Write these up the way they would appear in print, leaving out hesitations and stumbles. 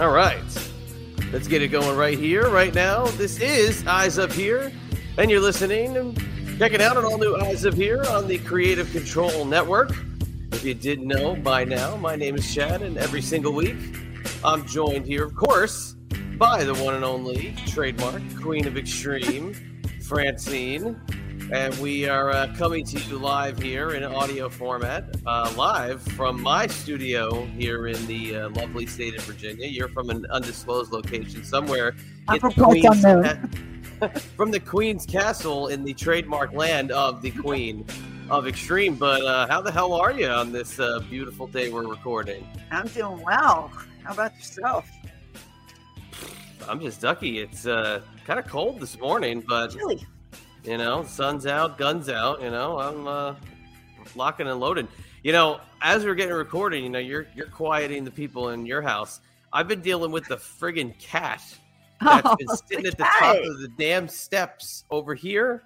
All right. Let's get it going right here, right now. This is Eyes Up Here, and you're listening. Check it out on all new Eyes Up Here on the Creative Control Network. If you didn't know by now, my name is Chad, and every single week I'm joined here, of course, by the one and only trademark Queen of Extreme, Francine. And we are coming to you live here in audio format, live from my studio here in the lovely state of Virginia. You're from an undisclosed location somewhere. I'm from the Queen's Castle in the trademark land of the Queen of Extreme. But how the hell are you on this beautiful day we're recording? I'm doing well. How about yourself? I'm just ducky. It's kind of cold this morning, but... Really? You know, sun's out, guns out, you know, I'm locking and loading. You know, as we're getting recorded, you know, you're quieting the people in your house. I've been dealing with the friggin' cat that's been sitting at the top of the damn steps over here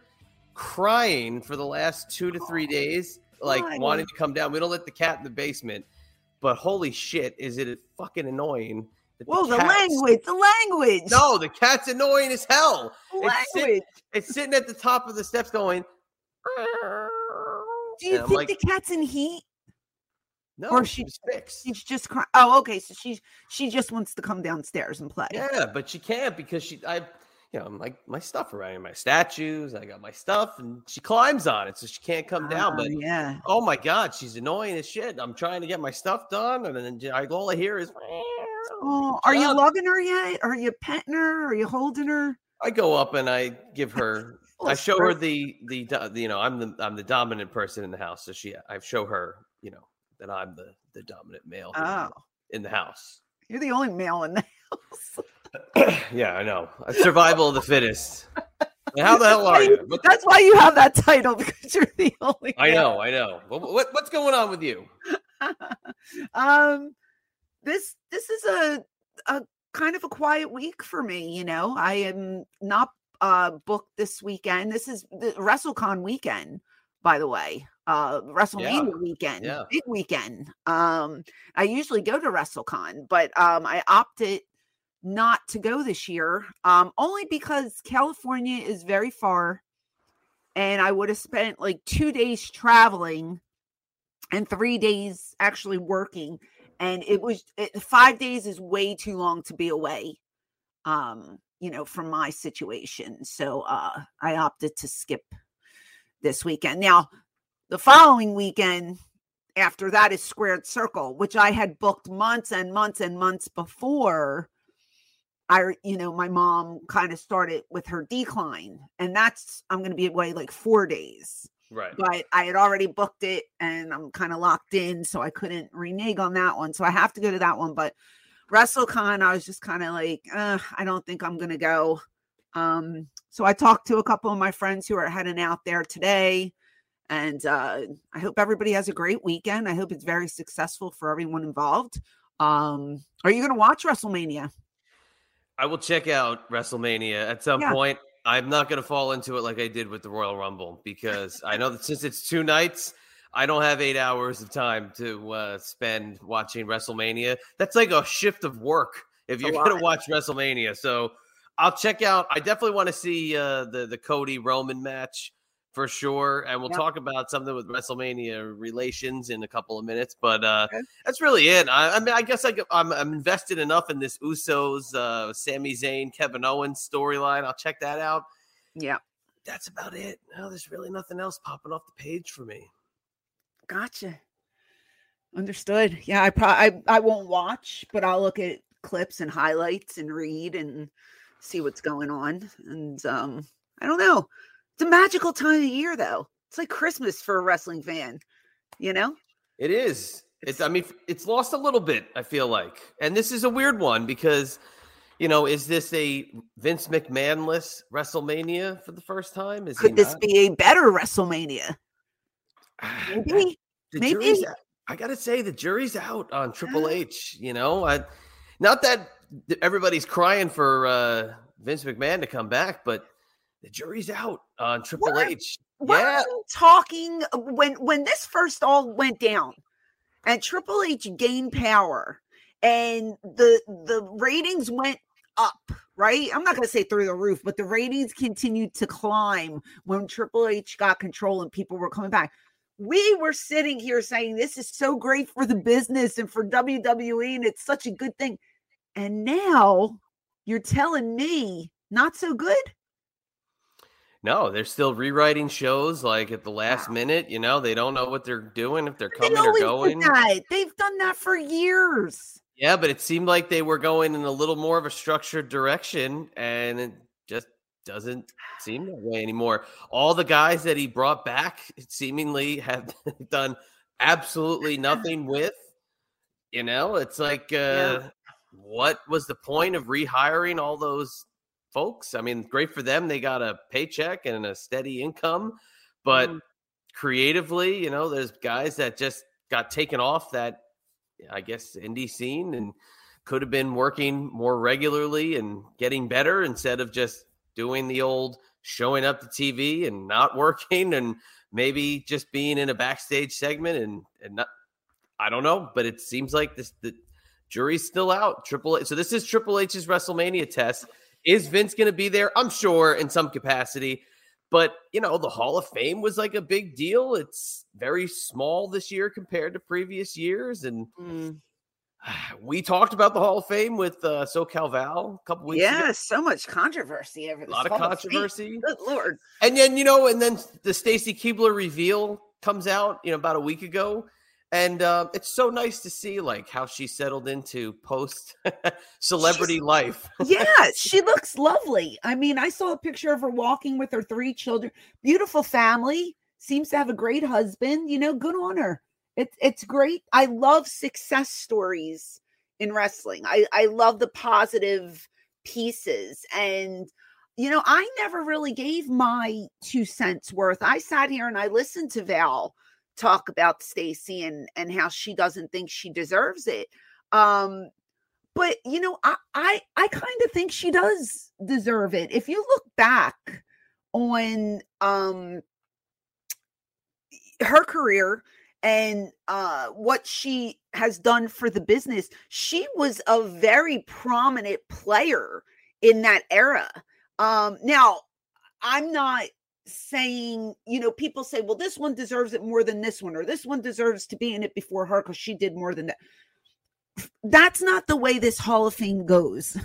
crying for the last 2 to 3 days, like wanting to come down. We don't let the cat in the basement, but holy shit, is it fucking annoying. Whoa, the language. No, the cat's annoying as hell. It's sitting at the top of the steps going. Do you think the cat's in heat? No, or she's fixed. She's just crying. Oh, okay. So she just wants to come downstairs and play. Yeah, but she can't because I'm like my stuff around here, my statues. I got my stuff, and she climbs on it, so she can't come down. But yeah, oh my god, she's annoying as shit. I'm trying to get my stuff done, and then all I hear is. Oh, are you loving her yet? Are you petting her? Are you holding her? I go up and I give her. I show her the you know, I'm the dominant person in the house, so I show her, you know, that I'm the dominant male in the house. You're the only male in the house. Yeah, I know. Survival of the fittest. How the hell are you? That's why you have that title, because you're the only. I know. What's going on with you? This is a kind of a quiet week for me, you know. I am not booked this weekend. This is the WrestleCon weekend, by the way. WrestleMania weekend, big weekend. I usually go to WrestleCon, but I opted not to go this year, only because California is very far, and I would have spent like 2 days traveling and 3 days actually working. And 5 days is way too long to be away, you know, from my situation. So I opted to skip this weekend. Now, the following weekend after that is Squared Circle, which I had booked months and months and months before. You know, my mom kind of started with her decline, and I'm going to be away like 4 days. Right. But I had already booked it, and I'm kind of locked in, so I couldn't renege on that one. So I have to go to that one. But WrestleCon, I was just kind of like, I don't think I'm going to go. So I talked to a couple of my friends who are heading out there today. And I hope everybody has a great weekend. I hope it's very successful for everyone involved. Are you going to watch WrestleMania? I will check out WrestleMania at some point. I'm not going to fall into it like I did with the Royal Rumble, because I know that since it's 2 nights, I don't have 8 hours of time to spend watching WrestleMania. That's like a shift of work if you're going to watch WrestleMania. So I'll check out. I definitely want to see the Cody Roman match for sure. And we'll talk about something with WrestleMania relations in a couple of minutes. But that's really it. I mean, I guess I'm invested enough in this Usos, Sami Zayn, Kevin Owens storyline. I'll check that out. Yeah. That's about it. No, there's really nothing else popping off the page for me. Gotcha. Understood. Yeah, I won't watch, but I'll look at clips and highlights and read and see what's going on. And I don't know. It's a magical time of year, though. It's like Christmas for a wrestling fan, you know? It is. It's lost a little bit, I feel like. And this is a weird one because, you know, is this a Vince McMahon-less WrestleMania for the first time? Could this be a better WrestleMania? Maybe. Maybe. I got to say, the jury's out on Triple H, you know? Not that everybody's crying for Vince McMahon to come back, but... The jury's out on Triple H. What are you talking when this first all went down and Triple H gained power and the ratings went up, right? I'm not going to say through the roof, but the ratings continued to climb when Triple H got control and people were coming back. We were sitting here saying, this is so great for the business and for WWE, and it's such a good thing. And now you're telling me not so good? No, they're still rewriting shows like at the last minute. You know, they don't know what they're doing, if they're coming or going. They've done that for years. Yeah, but it seemed like they were going in a little more of a structured direction, and it just doesn't seem that way anymore. All the guys that he brought back seemingly have done absolutely nothing with. You know, it's like, what was the point of rehiring all those folks? I mean, great for them. They got a paycheck and a steady income, but creatively, you know, there's guys that just got taken off that, I guess, indie scene and could have been working more regularly and getting better instead of just doing the old showing up to TV and not working and maybe just being in a backstage segment and not, I don't know, but it seems like this, the jury's still out. So this is Triple H's WrestleMania test. Is Vince going to be there? I'm sure in some capacity, but you know, the Hall of Fame was like a big deal. It's very small this year compared to previous years. And we talked about the Hall of Fame with SoCal Val a couple weeks ago. Yeah, so much controversy over this. A lot of controversy. Good Lord. And then, you know, and then the Stacy Keibler reveal comes out, you know, about a week ago. And it's so nice to see, like, how she settled into post-celebrity life. Yeah, she looks lovely. I mean, I saw a picture of her walking with her three children. Beautiful family. Seems to have a great husband. You know, good on her. It's great. I love success stories in wrestling. I love the positive pieces. And, you know, I never really gave my 2 cents worth. I sat here and I listened to Val talk about Stacy and how she doesn't think she deserves it. But you know, I kind of think she does deserve it. If you look back on her career and what she has done for the business, she was a very prominent player in that era. Now I'm not saying, you know, people say, well, this one deserves it more than this one, or this one deserves to be in it before her because she did more than that. That's not the way this Hall of Fame goes.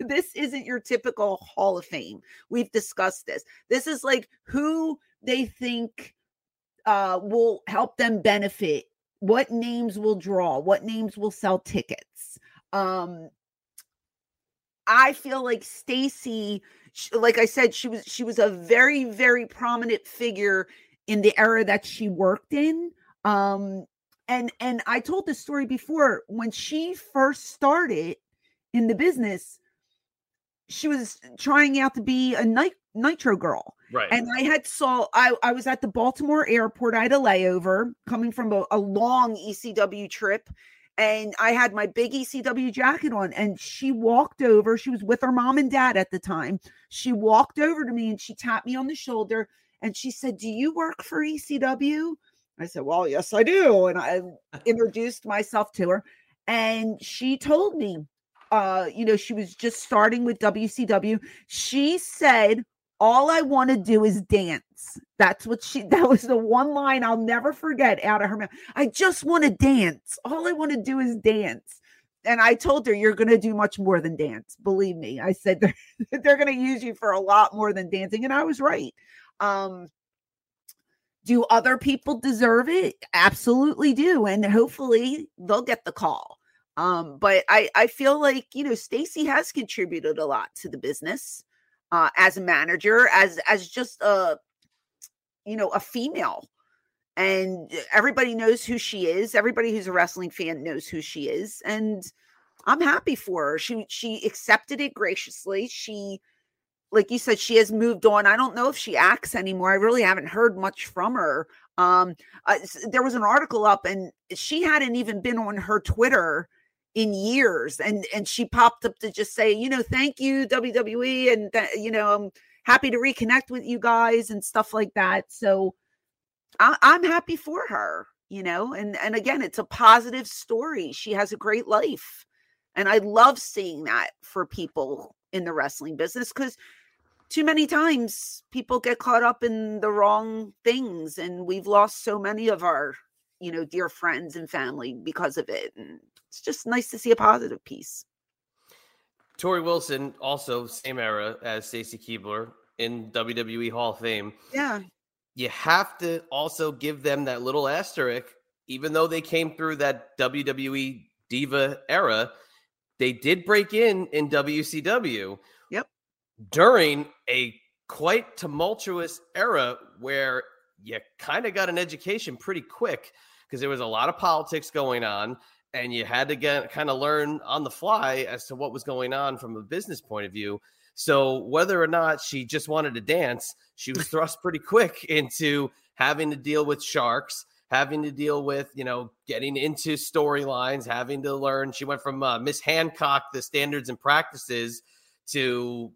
This isn't your typical Hall of Fame. We've discussed this. This is like who they think will help them benefit, what names will draw, what names will sell tickets. I feel like Stacy, like I said, she was a very, very prominent figure in the era that she worked in. And I told this story before. When she first started in the business, she was trying out to be a Nitro girl. Right. And I was at the Baltimore airport. I had a layover coming from a long ECW trip. And I had my big ECW jacket on, and she walked over. She was with her mom and dad at the time. She walked over to me and she tapped me on the shoulder and she said, "Do you work for ECW?" I said, "Well, yes, I do." And I introduced myself to her, and she told me, you know, she was just starting with WCW. She said, "All I want to do is dance." That's what that was the one line I'll never forget out of her mouth. "I just want to dance. All I want to do is dance." And I told her, "You're going to do much more than dance. Believe me." I said, they're going to use you for a lot more than dancing. And I was right. Do other people deserve it? Absolutely do. And hopefully they'll get the call. But I feel like, you know, Stacy has contributed a lot to the business. As a manager, as just a, you know, a female, and everybody knows who she is. Everybody who's a wrestling fan knows who she is, and I'm happy for her. She accepted it graciously. She, like you said, she has moved on. I don't know if she acts anymore. I really haven't heard much from her. There was an article up, and she hadn't even been on her Twitter in years, and she popped up to just say, you know, "Thank you, WWE, and you know, I'm happy to reconnect with you guys," and stuff like that. So I'm happy for her, you know, and again, it's a positive story. She has a great life, And I love seeing that for people in the wrestling business, because too many times people get caught up in the wrong things, and we've lost so many of our, you know, dear friends and family because of it. And it's just nice to see a positive piece. Tori Wilson, also same era as Stacy Keibler in WWE Hall of Fame. Yeah. You have to also give them that little asterisk, even though they came through that WWE diva era, they did break in WCW. Yep. During a quite tumultuous era where you kind of got an education pretty quick, because there was a lot of politics going on, and you had to get kind of learn on the fly as to what was going on from a business point of view. So whether or not she just wanted to dance, she was thrust pretty quick into having to deal with sharks, having to deal with, you know, getting into storylines, having to learn. She went from Miss Hancock, the standards and practices, to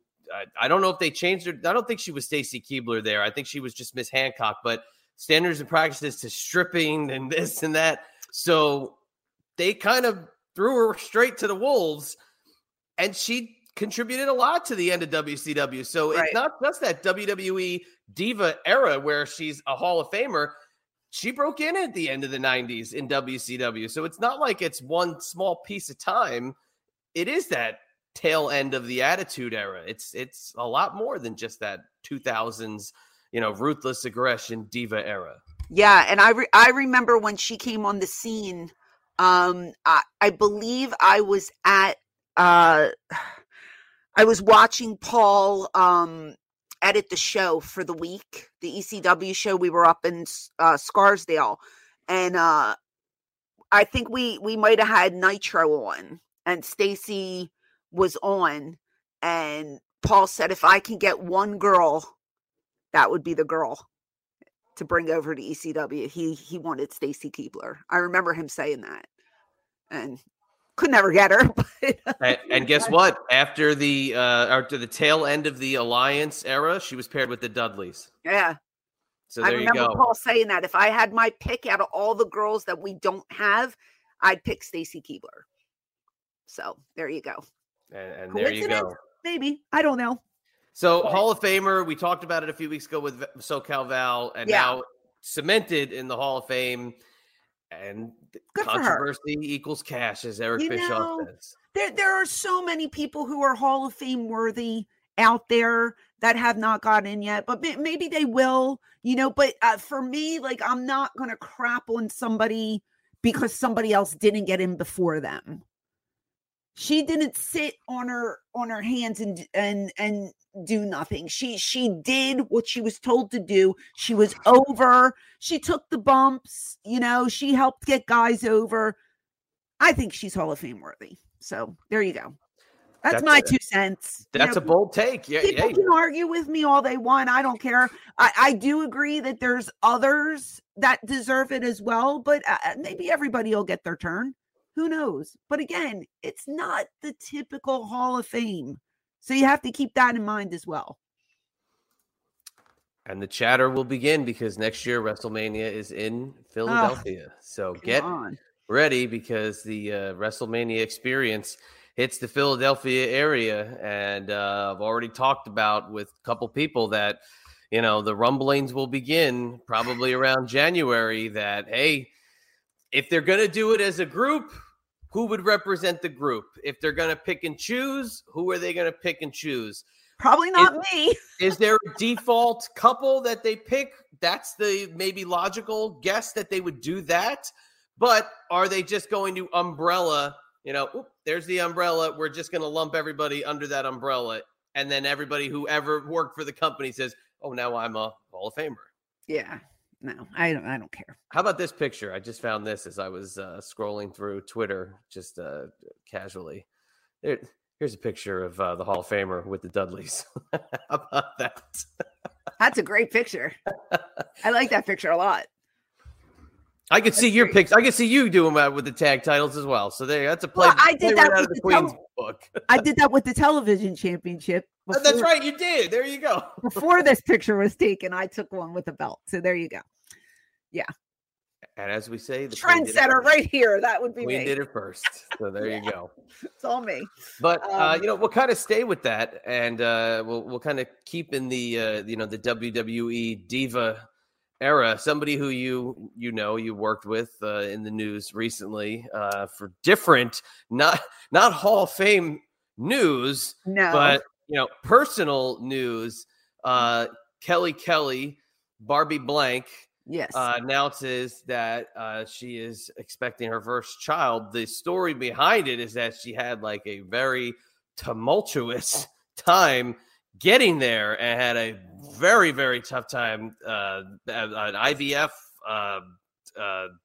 I don't know if they changed her. I don't think she was Stacy Keibler there. I think she was just Miss Hancock, but standards and practices to stripping and this and that. So they kind of threw her straight to the wolves, and she contributed a lot to the end of WCW. So Right. It's not just that WWE diva era where she's a Hall of Famer. She broke in at the end of the 90s in WCW. So it's not like it's one small piece of time. It is that tail end of the Attitude Era. It's a lot more than just that 2000s, you know, ruthless aggression diva era. Yeah, and I remember when she came on the scene, I believe I was at I was watching Paul edit the show for the week, the ECW show. We were up in Scarsdale, and I think we might have had Nitro on, and Stacy was on, and Paul said, if I can get one girl, that would be the girl to bring over to ECW. He wanted Stacy Keibler. I remember him saying that, and could never get her. And guess what? After the tail end of the Alliance era, she was paired with the Dudleys. Yeah. So there you go. I remember Paul saying that if I had my pick out of all the girls that we don't have, I'd pick Stacy Keibler. So there you go. And there you go. Maybe. I don't know. So Hall of Famer, we talked about it a few weeks ago with SoCal Val, and now cemented in the Hall of Fame. And good controversy equals cash, as Eric Bischoff says. There are so many people who are Hall of Fame worthy out there that have not got in yet, but maybe they will, you know. But for me, like, I'm not going to crap on somebody because somebody else didn't get in before them. She didn't sit on her hands and do nothing. She did what she was told to do. She was over. She took the bumps. You know, she helped get guys over. I think she's Hall of Fame worthy. So there you go. That's my 2 cents. That's, you know, a bold take. Yeah, people can argue with me all they want. I don't care. I do agree that there's others that deserve it as well, but maybe everybody will get their turn. Who knows? But again, it's not the typical Hall of Fame. So you have to keep that in mind as well. And the chatter will begin, because next year WrestleMania is in Philadelphia. So get ready, because the WrestleMania experience hits the Philadelphia area. And I've already talked about with a couple people that, you know, the rumblings will begin probably around January that, hey, if they're going to do it as a group, who would represent the group? If they're going to pick and choose, who are they going to pick and choose? Probably not me. Is there a default couple that they pick? That's the maybe logical guess that they would do that. But are they just going to umbrella, you know, there's the umbrella. We're just going to lump everybody under that umbrella. And then everybody who ever worked for the company says, oh, now I'm a Hall of Famer. Yeah. No, I don't care. How about this picture? I just found this as I was scrolling through Twitter, just casually. Here's a picture of the Hall of Famer with the Dudleys. How about that? That's a great picture. I like that picture a lot. I could see your picture. I could see you doing that with the tag titles as well. So there, that's a play. Well, I did that right with the Queen's book. I did that with the television championship. Before, that's right, you did. There you go. Before this picture was taken, I took one with a belt. So there you go. Yeah. And as we say, the trendsetter right here. That would be me. We did it first. So there you go. It's all me. But you know, we'll kind of stay with that, and we'll kind of keep in the you know, the WWE diva era. Somebody who you worked with in the news recently for different, not Hall of Fame news, but you know, personal news. Kelly Kelly, Barbie Blank. Yes. Announces that she is expecting her first child. The story behind it is that she had like a very tumultuous time getting there and had a very, very tough time, an IVF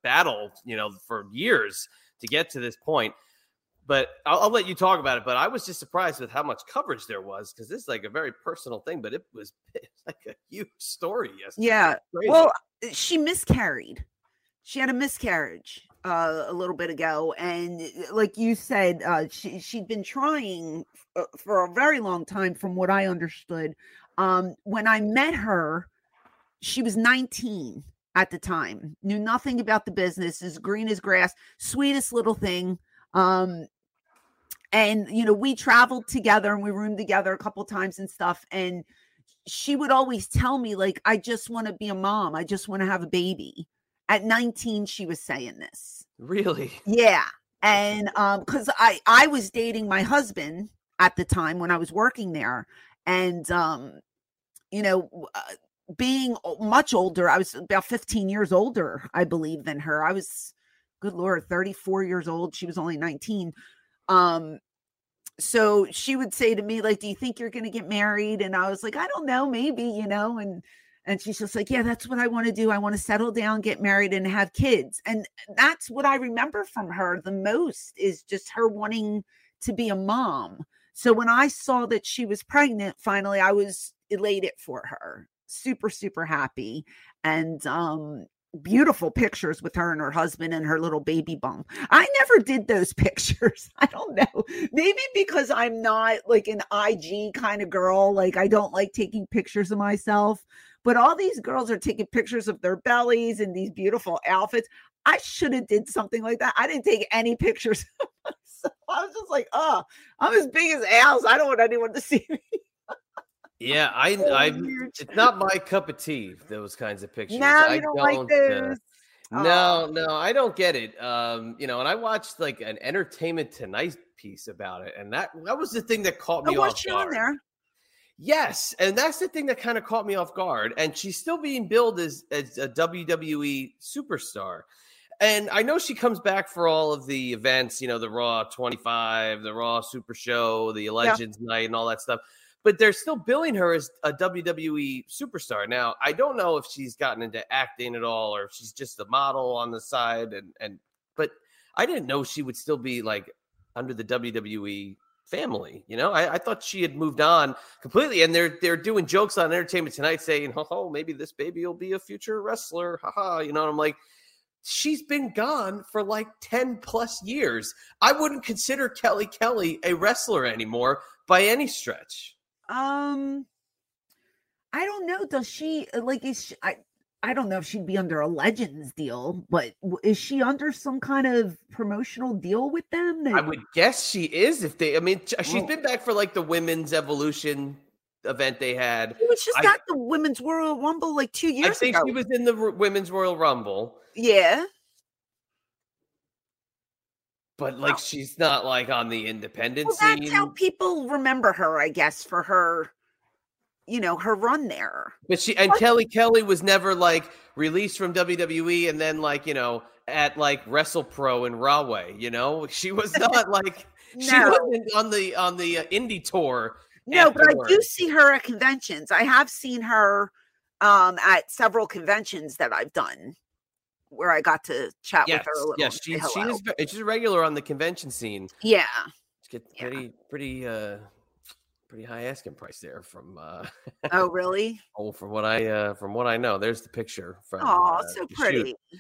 battle, you know, for years to get to this point. But I'll let you talk about it. But I was just surprised with how much coverage there was, because this is like a very personal thing, but it's like a huge story yesterday. Yeah. Well, she miscarried. She had a miscarriage a little bit ago. And like you said, she'd been trying for a very long time, from what I understood. When I met her, she was 19 at the time, knew nothing about the business, as green as grass, sweetest little thing. And you know, we traveled together and we roomed together a couple times and stuff. And she would always tell me, like, I just want to be a mom. I just want to have a baby. At 19, she was saying this. Really? Yeah. And, cause I was dating my husband at the time when I was working there, and, you know, being much older, I was about 15 years older, I believe, than her. I was, good Lord, 34 years old. She was only 19. So she would say to me, like, do you think you're going to get married? And I was like, I don't know, maybe, you know, and she's just like, yeah, that's what I want to do. I want to settle down, get married, and have kids. And that's what I remember from her the most, is just her wanting to be a mom. So when I saw that she was pregnant, finally, I was elated for her. Super, super happy. And, beautiful pictures with her and her husband and her little baby bump. I never did those pictures. I don't know. Maybe because I'm not like an IG kind of girl. Like, I don't like taking pictures of myself, but all these girls are taking pictures of their bellies and these beautiful outfits. I should have did something like that. I didn't take any pictures of myself. I was just like, oh, I'm as big as Al's. I don't want anyone to see me. Yeah, I it's not my cup of tea, those kinds of pictures. No, you don't like those. No, I don't get it. You know, and I watched like an Entertainment Tonight piece about it, and that was the thing that caught me off guard. On there? Yes, and that's the thing that kind of caught me off guard. And she's still being billed as a WWE superstar. And I know she comes back for all of the events, you know, the Raw 25, the Raw Super Show, the Legends Night, and all that stuff. But they're still billing her as a WWE superstar. Now, I don't know if she's gotten into acting at all, or if she's just a model on the side. But I didn't know she would still be like under the WWE family. You know, I thought she had moved on completely. And they're doing jokes on Entertainment Tonight saying, "Oh, maybe this baby will be a future wrestler." Haha. You know, and I'm like, she's been gone for like 10 plus years. I wouldn't consider Kelly Kelly a wrestler anymore by any stretch. I don't know. Does she like? Is she, I don't know if she'd be under a Legends deal, but is she under some kind of promotional deal with them? I would guess she is. If they, I mean, she's been back for like the Women's Evolution event they had. She was just at the Women's Royal Rumble like 2 years ago. I think she was in the Women's Royal Rumble. Yeah. But like, she's not like on the independent scene. That's how people remember her, I guess, for her, you know, her run there. But Kelly Kelly was never like released from WWE and then like, you know, at like WrestlePro in Rahway, you know, she was not like, she wasn't on the indie tour. No, afterwards. But I do see her at conventions. I have seen her at several conventions that I've done, where I got to chat with her a little. Yes, she's a regular on the convention scene. Yeah. She gets pretty high asking price there from Oh, really? Oh, from what I know. There's the picture from so pretty. Shoot.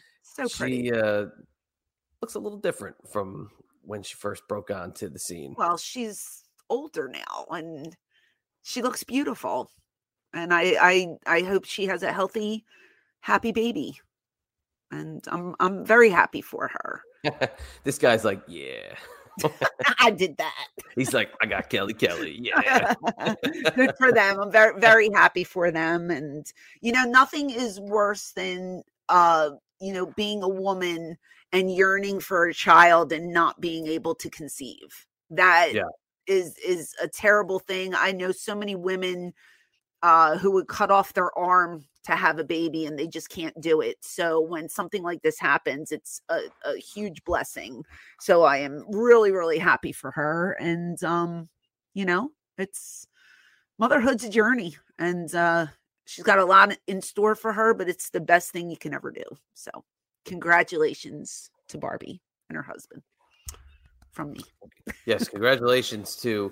So pretty. She looks a little different from when she first broke onto the scene. Well, she's older now and she looks beautiful. And I hope she has a healthy, happy baby. and I'm very happy for her. This guy's like, yeah. I did that. He's like, I got Kelly Kelly. Yeah. Good for them. I'm very, very happy for them. And, you know, nothing is worse than, you know, being a woman and yearning for a child and not being able to conceive. That is a terrible thing. I know so many women who would cut off their arm to have a baby, and they just can't do it. So when something like this happens, it's a huge blessing. So I am really, really happy for her. And, you know, it's motherhood's a journey, and she's got a lot in store for her, but it's the best thing you can ever do. So congratulations to Barbie and her husband from me. Yes. Congratulations to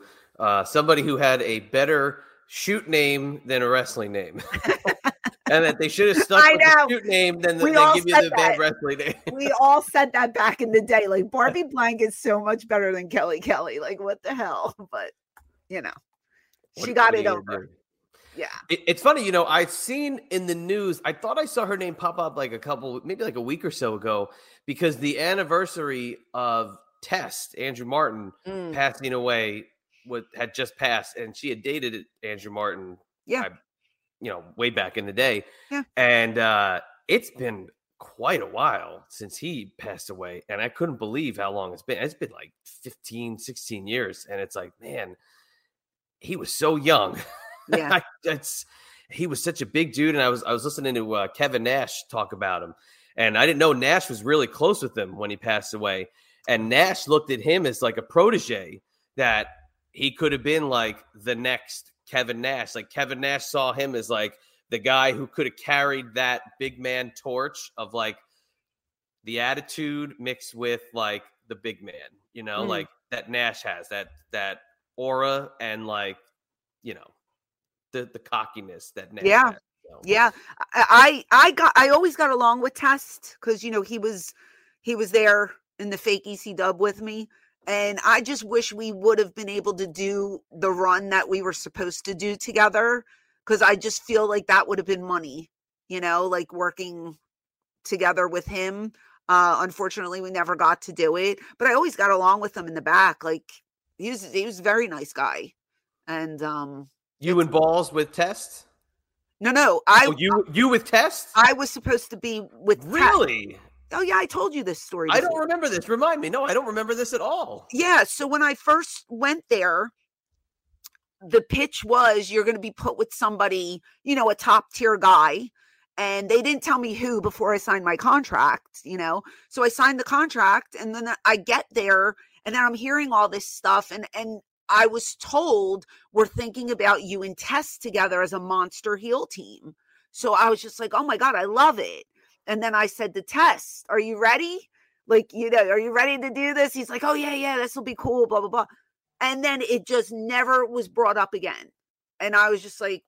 somebody who had a better shoot name than a wrestling name. And that they should have stuck with the shoot name than they give you the bad wrestling name. We all said that back in the day. Like, Barbie Blank is so much better than Kelly Kelly. Like, what the hell? But, you know, she got it over. Yeah. It's funny, you know, I've seen in the news, I thought I saw her name pop up like a couple, maybe like a week or so ago, because the anniversary of Test, Andrew Martin, passing away had just passed, and she had dated Andrew Martin. Yeah. You know, way back in the day. Yeah. And it's been quite a while since he passed away. And I couldn't believe how long it's been. It's been like 15, 16 years. And it's like, man, he was so young. Yeah. He was such a big dude. And I was listening to Kevin Nash talk about him. And I didn't know Nash was really close with him when he passed away. And Nash looked at him as like a protege, that he could have been like the next Kevin Nash. Like, Kevin Nash saw him as like the guy who could have carried that big man torch of like the attitude mixed with like the big man, you know, like that Nash has that aura, and like, you know, the cockiness that Nash has, you know? Yeah. I always got along with Test, because, you know, he was there in the fake ECW with me. And I just wish we would have been able to do the run that we were supposed to do together, because I just feel like that would have been money, you know, like working together with him. Unfortunately, we never got to do it, but I always got along with him in the back. Like, he was a very nice guy. And you and Balls with Test? No. You with Test? I was supposed to be with Test. Really? Oh, yeah, I told you this story. I don't remember this. Remind me. No, I don't remember this at all. Yeah, so when I first went there, the pitch was you're going to be put with somebody, you know, a top-tier guy. And they didn't tell me who before I signed my contract, you know. So I signed the contract, and then I get there, and then I'm hearing all this stuff. And I was told, we're thinking about you and Tess together as a monster heel team. So I was just like, oh, my God, I love it. And then I said to Tess, are you ready? Like, you know, are you ready to do this? He's like, oh, yeah, this will be cool, blah, blah, blah. And then it just never was brought up again. And I was just like,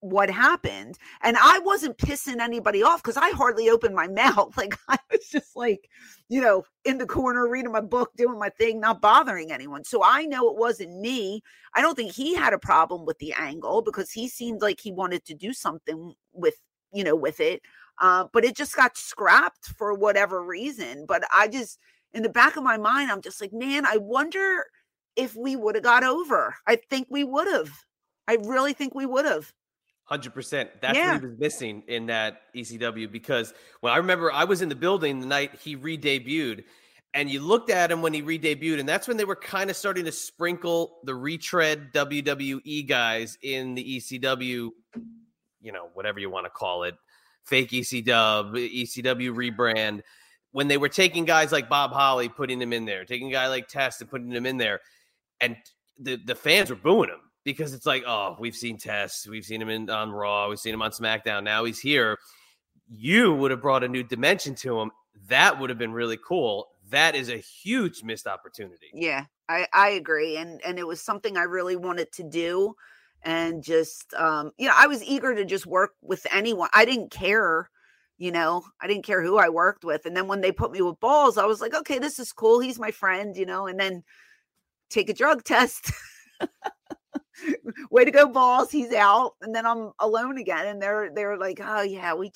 what happened? And I wasn't pissing anybody off, because I hardly opened my mouth. Like, I was just like, you know, in the corner, reading my book, doing my thing, not bothering anyone. So I know it wasn't me. I don't think he had a problem with the angle, because he seemed like he wanted to do something with, you know, with it. But it just got scrapped for whatever reason. But I just, in the back of my mind, I'm just like, man, I wonder if we would have got over. I think we would have. I really think we would have. 100%. That's what he was missing in that ECW, because when I remember I was in the building the night he re-debuted, and you looked at him when he re-debuted, and that's when they were kind of starting to sprinkle the retread WWE guys in the ECW, you know, whatever you want to call it. Fake ECW rebrand, when they were taking guys like Bob Holly, putting him in there, taking a guy like Test and putting him in there. And the fans were booing him, because it's like, oh, we've seen Test. We've seen him on Raw. We've seen him on SmackDown. Now he's here. You would have brought a new dimension to him. That would have been really cool. That is a huge missed opportunity. Yeah, I agree. And it was something I really wanted to do. And just, you know, I was eager to just work with anyone. I didn't care, you know, I didn't care who I worked with. And then when they put me with Balls, I was like, okay, this is cool. He's my friend, you know, and then take a drug test. Way to go, Balls. He's out. And then I'm alone again. And they're like, oh yeah, we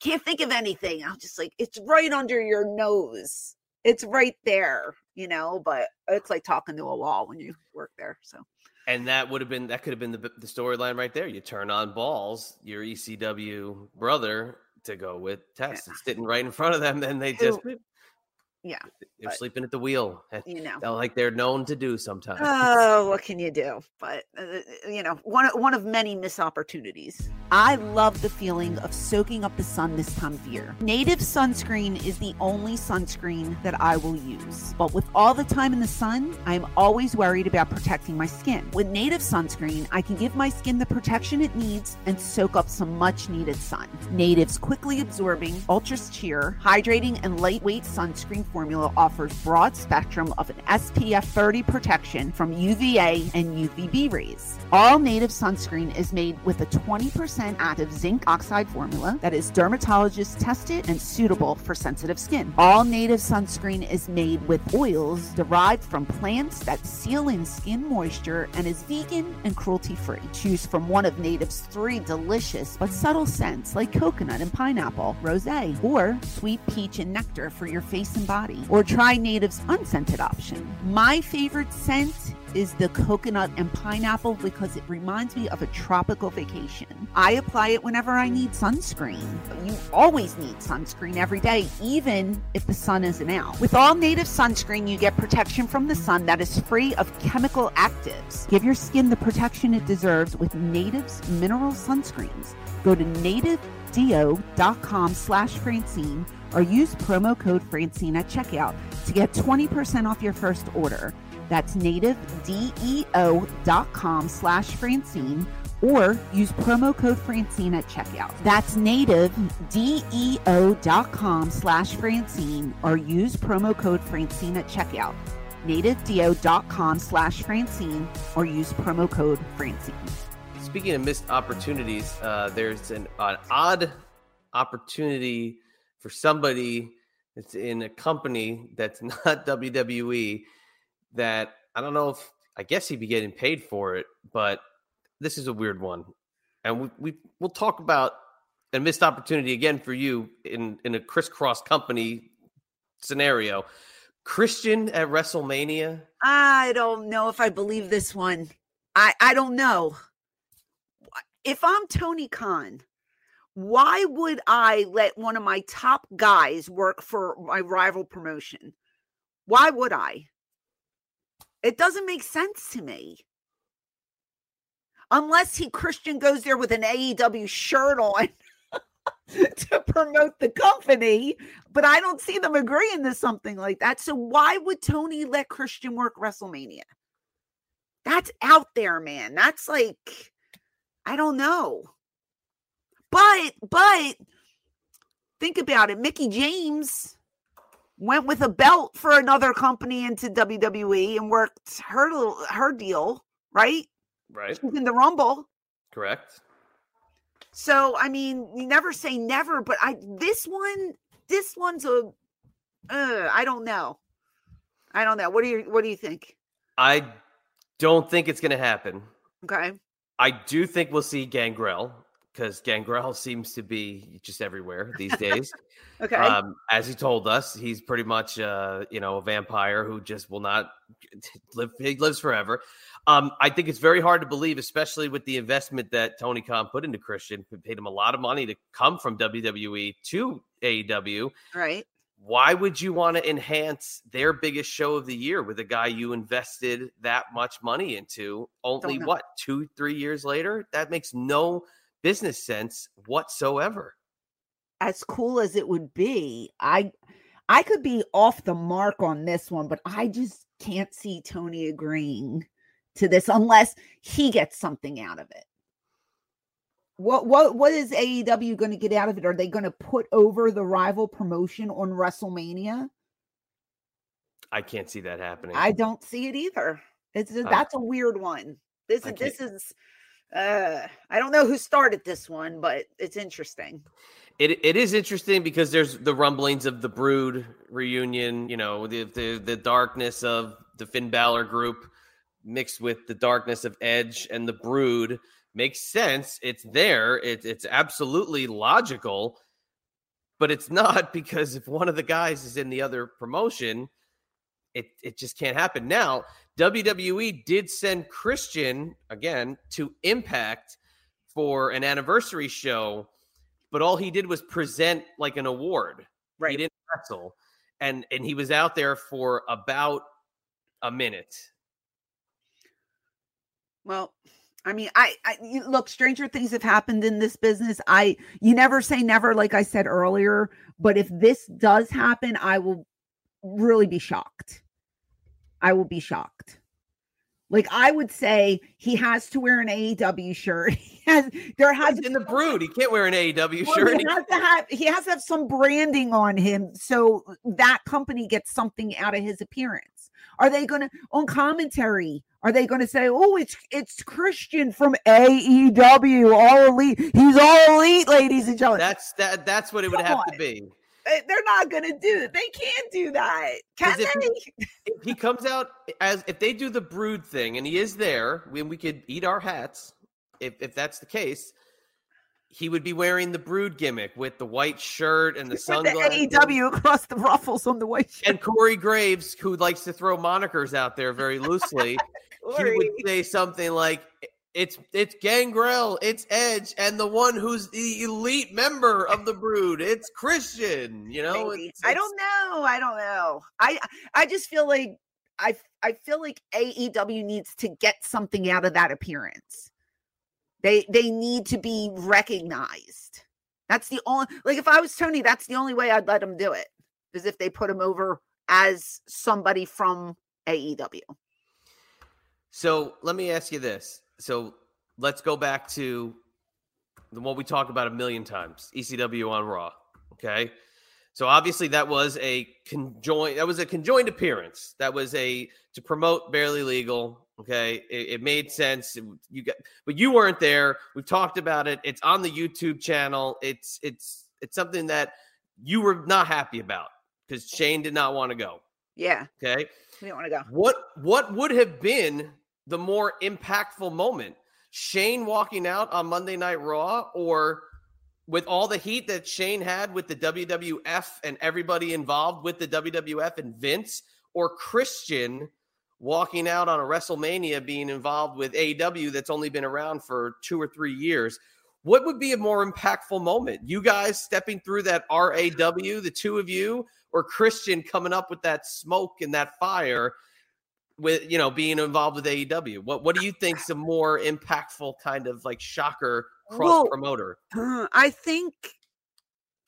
can't think of anything. I'm just like, it's right under your nose. It's right there, you know, but it's like talking to a wall when you work there. So, and that could have been the storyline right there. You turn on Balls, your ECW brother, to go with Test. Yeah. It's sitting right in front of them. Then they just, they're sleeping at the wheel, you know, like they're known to do sometimes. Oh, what can you do? But you know, one of many missed opportunities. I love the feeling of soaking up the sun this time of year. Native sunscreen is the only sunscreen that I will use. But with all the time in the sun, I'm always worried about protecting my skin. With Native sunscreen, I can give my skin the protection it needs and soak up some much needed sun. Native's quickly absorbing, ultra sheer, hydrating, and lightweight sunscreen formula offers broad spectrum of an SPF 30 protection from UVA and UVB rays. All Native sunscreen is made with a 20% active zinc oxide formula that is dermatologist tested and suitable for sensitive skin. All Native sunscreen is made with oils derived from plants that seal in skin moisture and is vegan and cruelty free. Choose from one of Native's 3 delicious but subtle scents like coconut and pineapple, rosé, or sweet peach and nectar for your face and body. Or try Native's unscented option. My favorite scent is the coconut and pineapple because it reminds me of a tropical vacation. I apply it whenever I need sunscreen. You always need sunscreen every day, even if the sun isn't out. With all Native sunscreen, you get protection from the sun that is free of chemical actives. Give your skin the protection it deserves with Native's mineral sunscreens. Go to nativedo.com/Francine or use promo code Francine at checkout to get 20% off your first order. That's nativedeo.com/Francine or use promo code Francine at checkout. That's nativedeo.com/Francine or use promo code Francine at checkout. nativedeo.com/Francine or use promo code Francine. Speaking of missed opportunities, there's an odd opportunity for somebody that's in a company that's not WWE. That I don't know if, I guess he'd be getting paid for it, but this is a weird one. And we'll talk about a missed opportunity again for you in a crisscross company scenario. Christian at WrestleMania. I don't know if I believe this one. I don't know. If I'm Tony Khan, why would I let one of my top guys work for my rival promotion? Why would I? It doesn't make sense to me. Unless Christian goes there with an AEW shirt on to promote the company, but I don't see them agreeing to something like that. So why would Tony let Christian work WrestleMania? That's out there, man. That's like, I don't know. But think about it. Mickey James went with a belt for another company into WWE and worked her deal, right? Right. She was in the Rumble. Correct. So, I mean, you never say never, but this one's I don't know. I don't know. What do you think? I don't think it's going to happen. Okay. I do think we'll see Gangrel, because Gangrel seems to be just everywhere these days. Okay. As he told us, he's pretty much, a vampire who just will not live. He lives forever. I think it's very hard to believe, especially with the investment that Tony Khan put into Christian, who paid him a lot of money to come from WWE to AEW. Right. Why would you want to enhance their biggest show of the year with a guy you invested that much money into only, what, 2-3 years later? That makes no business sense whatsoever. As cool as it would be, I could be off the mark on this one, but I just can't see Tony agreeing to this unless he gets something out of it. What is AEW going to get out of it? Are they going to put over the rival promotion on WrestleMania? I can't see that happening. I don't see it either. That's a weird one. This is. I don't know who started this one, but it's interesting. It is interesting because there's the rumblings of the Brood reunion, you know, the darkness of the Finn Balor group mixed with the darkness of Edge and the Brood. Makes sense. It's there. It's absolutely logical. But it's not, because if one of the guys is in the other promotion, it just can't happen. Now, WWE did send Christian, again, to Impact for an anniversary show, but all he did was present like an award. Right. He didn't wrestle. And he was out there for about a minute. Well, I mean, I look, stranger things have happened in this business. You never say never, like I said earlier, but if this does happen, I will really be shocked. I will be shocked. Like, I would say he has to wear an AEW shirt. He's in the Brood. He can't wear an AEW shirt. He has to have some branding on him, so that company gets something out of his appearance. Are they going to, on commentary, are they going to say, oh, it's Christian from AEW, All Elite. He's All Elite, ladies and gentlemen. That's what it would have to be. They're not going to do it. They can't do that. Can they? If he comes out as, if they do the Brood thing and he is there, we could eat our hats. If that's the case, he would be wearing the Brood gimmick with the white shirt and the sunglasses. The AEW across the ruffles on the white shirt. And Corey Graves, who likes to throw monikers out there very loosely, he would say something like, It's Gangrel, it's Edge, and the one who's the elite member of the Brood, it's Christian. You know, I don't know. I just feel like I feel like AEW needs to get something out of that appearance. They need to be recognized. That's the only, like, if I was Tony, that's the only way I'd let him do it, is if they put him over as somebody from AEW. So let me ask you this. So let's go back to the one we talked about a million times, ECW on Raw. Okay. So obviously that was a conjoined appearance. That was to promote Barely Legal. Okay. It made sense. But you weren't there. We've talked about it. It's on the YouTube channel. It's something that you were not happy about because Shane did not want to go. Yeah. Okay. He didn't want to go. What would have been the more impactful moment, Shane walking out on Monday Night Raw, or with all the heat that Shane had with the WWF and everybody involved with the WWF and Vince, or Christian walking out on a WrestleMania being involved with AEW that's only been around for 2 or 3 years? What would be a more impactful moment? You guys stepping through that RAW, the two of you, or Christian coming up with that smoke and that fire with, you know, being involved with AEW? What do you think's a more impactful kind of like shocker cross promoter? Well, I think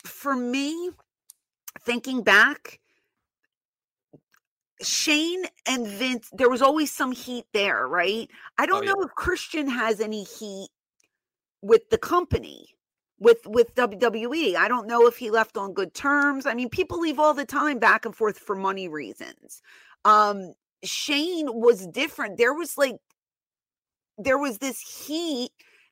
for me, thinking back, Shane and Vince, there was always some heat there, right? I don't know if Christian has any heat with the company, with WWE. I don't know if he left on good terms. I mean, people leave all the time back and forth for money reasons. Shane was different. There was this heat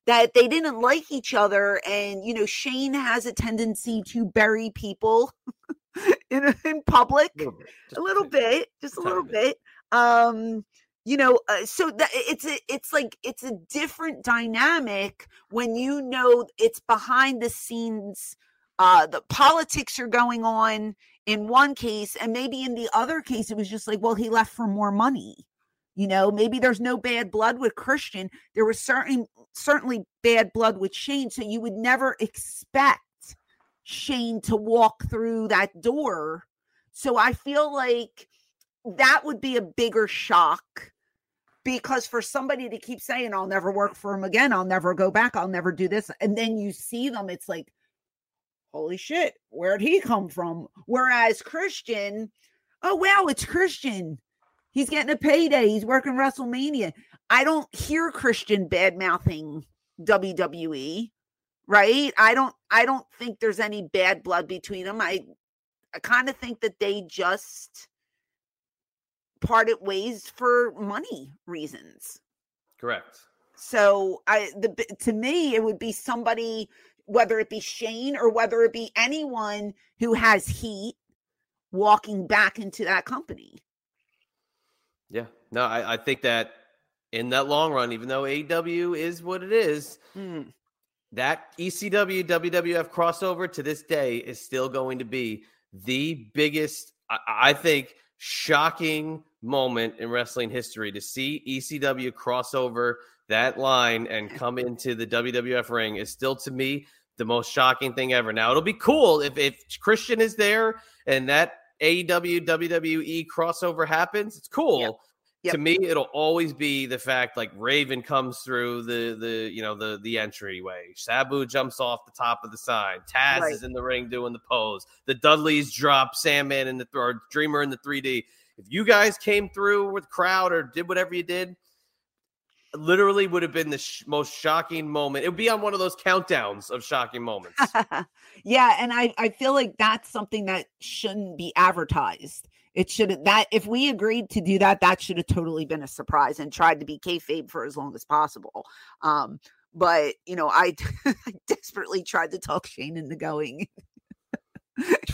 that they didn't like each other. And, you know, Shane has a tendency to bury people in public a little bit. You know, so that it's a different dynamic when, you know, it's behind the scenes. The politics are going on in one case, and maybe in the other case, it was just like, well, he left for more money. You know, maybe there's no bad blood with Christian. There was certainly bad blood with Shane. So you would never expect Shane to walk through that door. So I feel like that would be a bigger shock, because for somebody to keep saying, I'll never work for him again, I'll never go back, I'll never do this, and then you see them, it's like, holy shit, where'd he come from? Whereas Christian, oh, wow, it's Christian. He's getting a payday. He's working WrestleMania. I don't hear Christian bad-mouthing WWE, right? I don't think there's any bad blood between them. I kind of think that they just parted ways for money reasons. Correct. So to me, it would be somebody, whether it be Shane or whether it be anyone who has heat, walking back into that company. Yeah, no, I think that in that long run, even though AEW is what it is, That ECW, WWF crossover to this day is still going to be the biggest, I think, shocking moment in wrestling history to see ECW crossover that line and come into the WWF ring is still, to me, the most shocking thing ever. Now, it'll be cool if Christian is there and that AEW, WWE crossover happens. It's cool. Yep. Yep. To me, it'll always be the fact like Raven comes through the entryway. Sabu jumps off the top of the sign. Taz is in the ring doing the pose. The Dudleys drop Sandman or Dreamer in the 3D. If you guys came through with crowd or did whatever you did, it literally would have been the most shocking moment. It would be on one of those countdowns of shocking moments. Yeah, and I feel like that's something that shouldn't be advertised. It should that if we agreed to do that, that should have totally been a surprise and tried to be kayfabe for as long as possible. But you know, I desperately tried to talk Shane into going.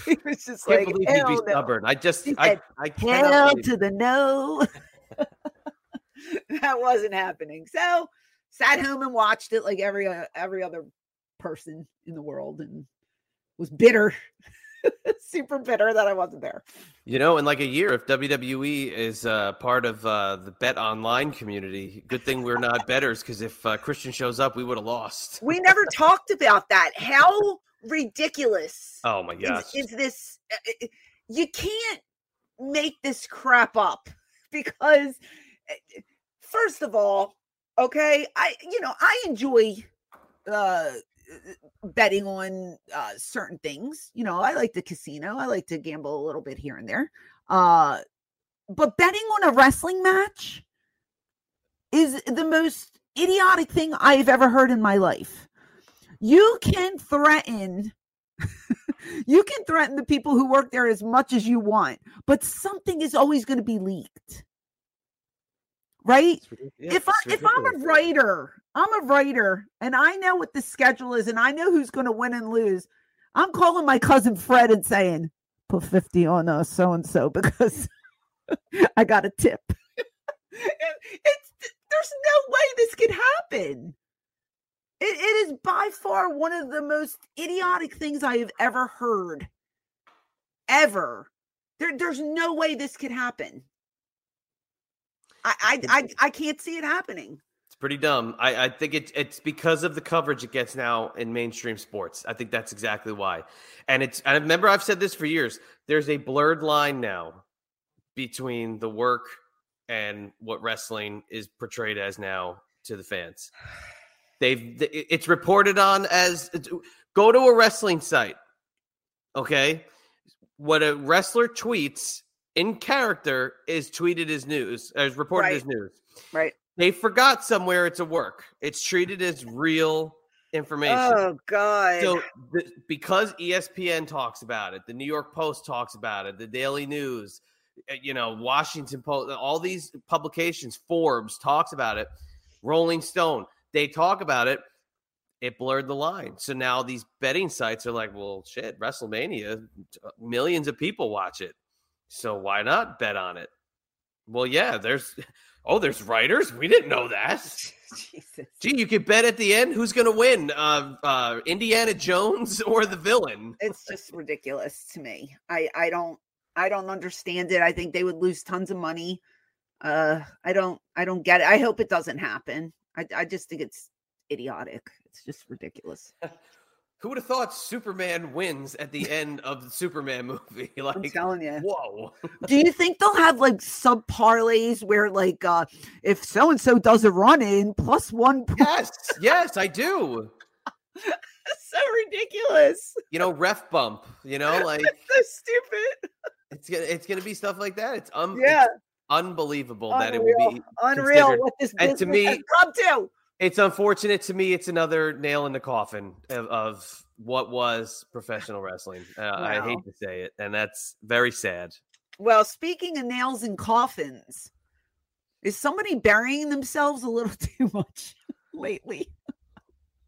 He was just I can't like, believe he'd be stubborn. No. I can't to the no. That wasn't happening. So sat home and watched it like every other person in the world, and was bitter. Super bitter that I wasn't there. You know, in like a year, if WWE is part of the Bet Online community, good thing we're not bettors, because if Christian shows up, we would have lost. We never talked about that. How ridiculous. Oh, my gosh. Is this? You can't make this crap up because, first of all, okay, I enjoy betting on certain things. You know, I like the casino. I like to gamble a little bit here and there. But betting on a wrestling match is the most idiotic thing I've ever heard in my life. You can threaten the people who work there as much as you want, but something is always going to be leaked. Right? Yeah, if I'm a writer and I know what the schedule is and I know who's going to win and lose, I'm calling my cousin Fred and saying, put 50 on so-and-so because I got a tip. There's no way this could happen. It is by far one of the most idiotic things I have ever heard. Ever. There's no way this could happen. I can't see it happening. It's pretty dumb. I think it's because of the coverage it gets now in mainstream sports. I think that's exactly why. And remember, I've said this for years. There's a blurred line now between the work and what wrestling is portrayed as now to the fans. It's reported on as go to a wrestling site. Okay. What a wrestler tweets in character is tweeted as news, as reported as news. Right. They forgot somewhere it's a work. It's treated as real information. Oh, God. So because ESPN talks about it, the New York Post talks about it, the Daily News, Washington Post, all these publications, Forbes talks about it, Rolling Stone, they talk about it. It blurred the line. So now these betting sites are like, well, shit, WrestleMania, millions of people watch it. So why not bet on it? Well, yeah, there's writers. We didn't know that. Jesus. Gee, you could bet at the end who's going to win, Indiana Jones or the villain. It's just ridiculous to me. I don't understand it. I think they would lose tons of money. I don't get it. I hope it doesn't happen. I just think it's idiotic. It's just ridiculous. Who would have thought Superman wins at the end of the Superman movie? Like, I'm telling you. Whoa. Do you think they'll have like sub parlays where like if so-and-so does a run-in +1? Yes, I do. So ridiculous. Ref bump, like it's so stupid. It's gonna be stuff like that. It's it's unbelievable that it would be unreal what this business has come to. It's unfortunate to me. It's another nail in the coffin of what was professional wrestling. I hate to say it. And that's very sad. Well, speaking of nails in coffins, is somebody burying themselves a little too much lately?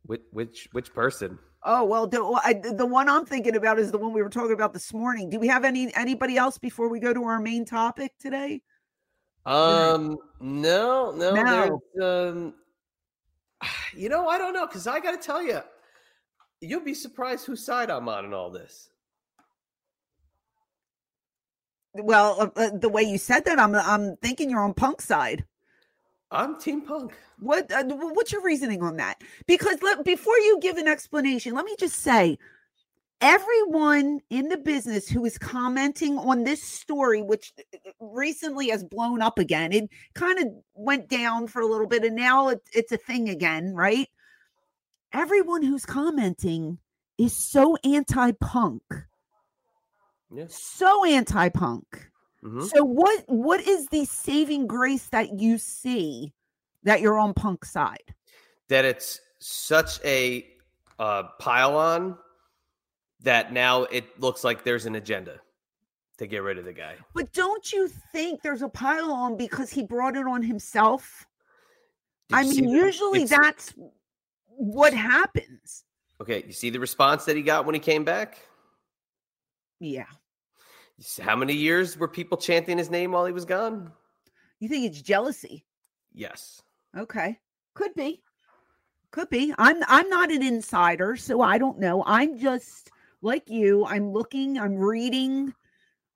Which person? Oh, well, the one I'm thinking about is the one we were talking about this morning. Do we have anybody else before we go to our main topic today? No. I don't know, because I got to tell you, You'll be surprised whose side I'm on in all this. Well, the way you said that, I'm thinking you're on Punk's side. I'm Team Punk. What's your reasoning on that? Because before you give an explanation, let me just say, everyone in the business who is commenting on this story, which recently has blown up again, it kind of went down for a little bit, and now it's a thing again, right? Everyone who's commenting is so anti-Punk. Yes. So anti-Punk. Mm-hmm. So what is the saving grace that you see that you're on Punk's side? That it's such a pile-on that now it looks like there's an agenda to get rid of the guy. But don't you think there's a pile-on because he brought it on himself? I mean, usually that's what happens. Okay, you see the response that he got when he came back? Yeah. How many years were people chanting his name while he was gone? You think it's jealousy? Yes. Okay. Could be. Could be. I'm not an insider, so I don't know. I'm just like you. I'm looking, I'm reading,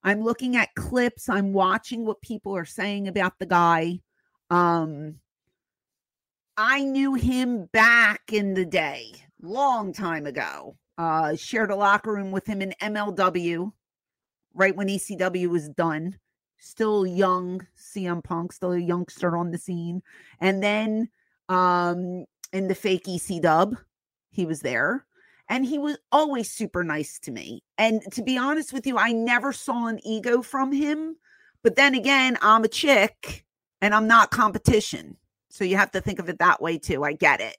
I'm looking at clips, I'm watching what people are saying about the guy. I knew him back in the day, long time ago. Shared a locker room with him in MLW, right when ECW was done. Still young CM Punk, still a youngster on the scene. And then in the fake ECW, he was there. And he was always super nice to me. And to be honest with you, I never saw an ego from him. But then again, I'm a chick and I'm not competition. So you have to think of it that way too. I get it.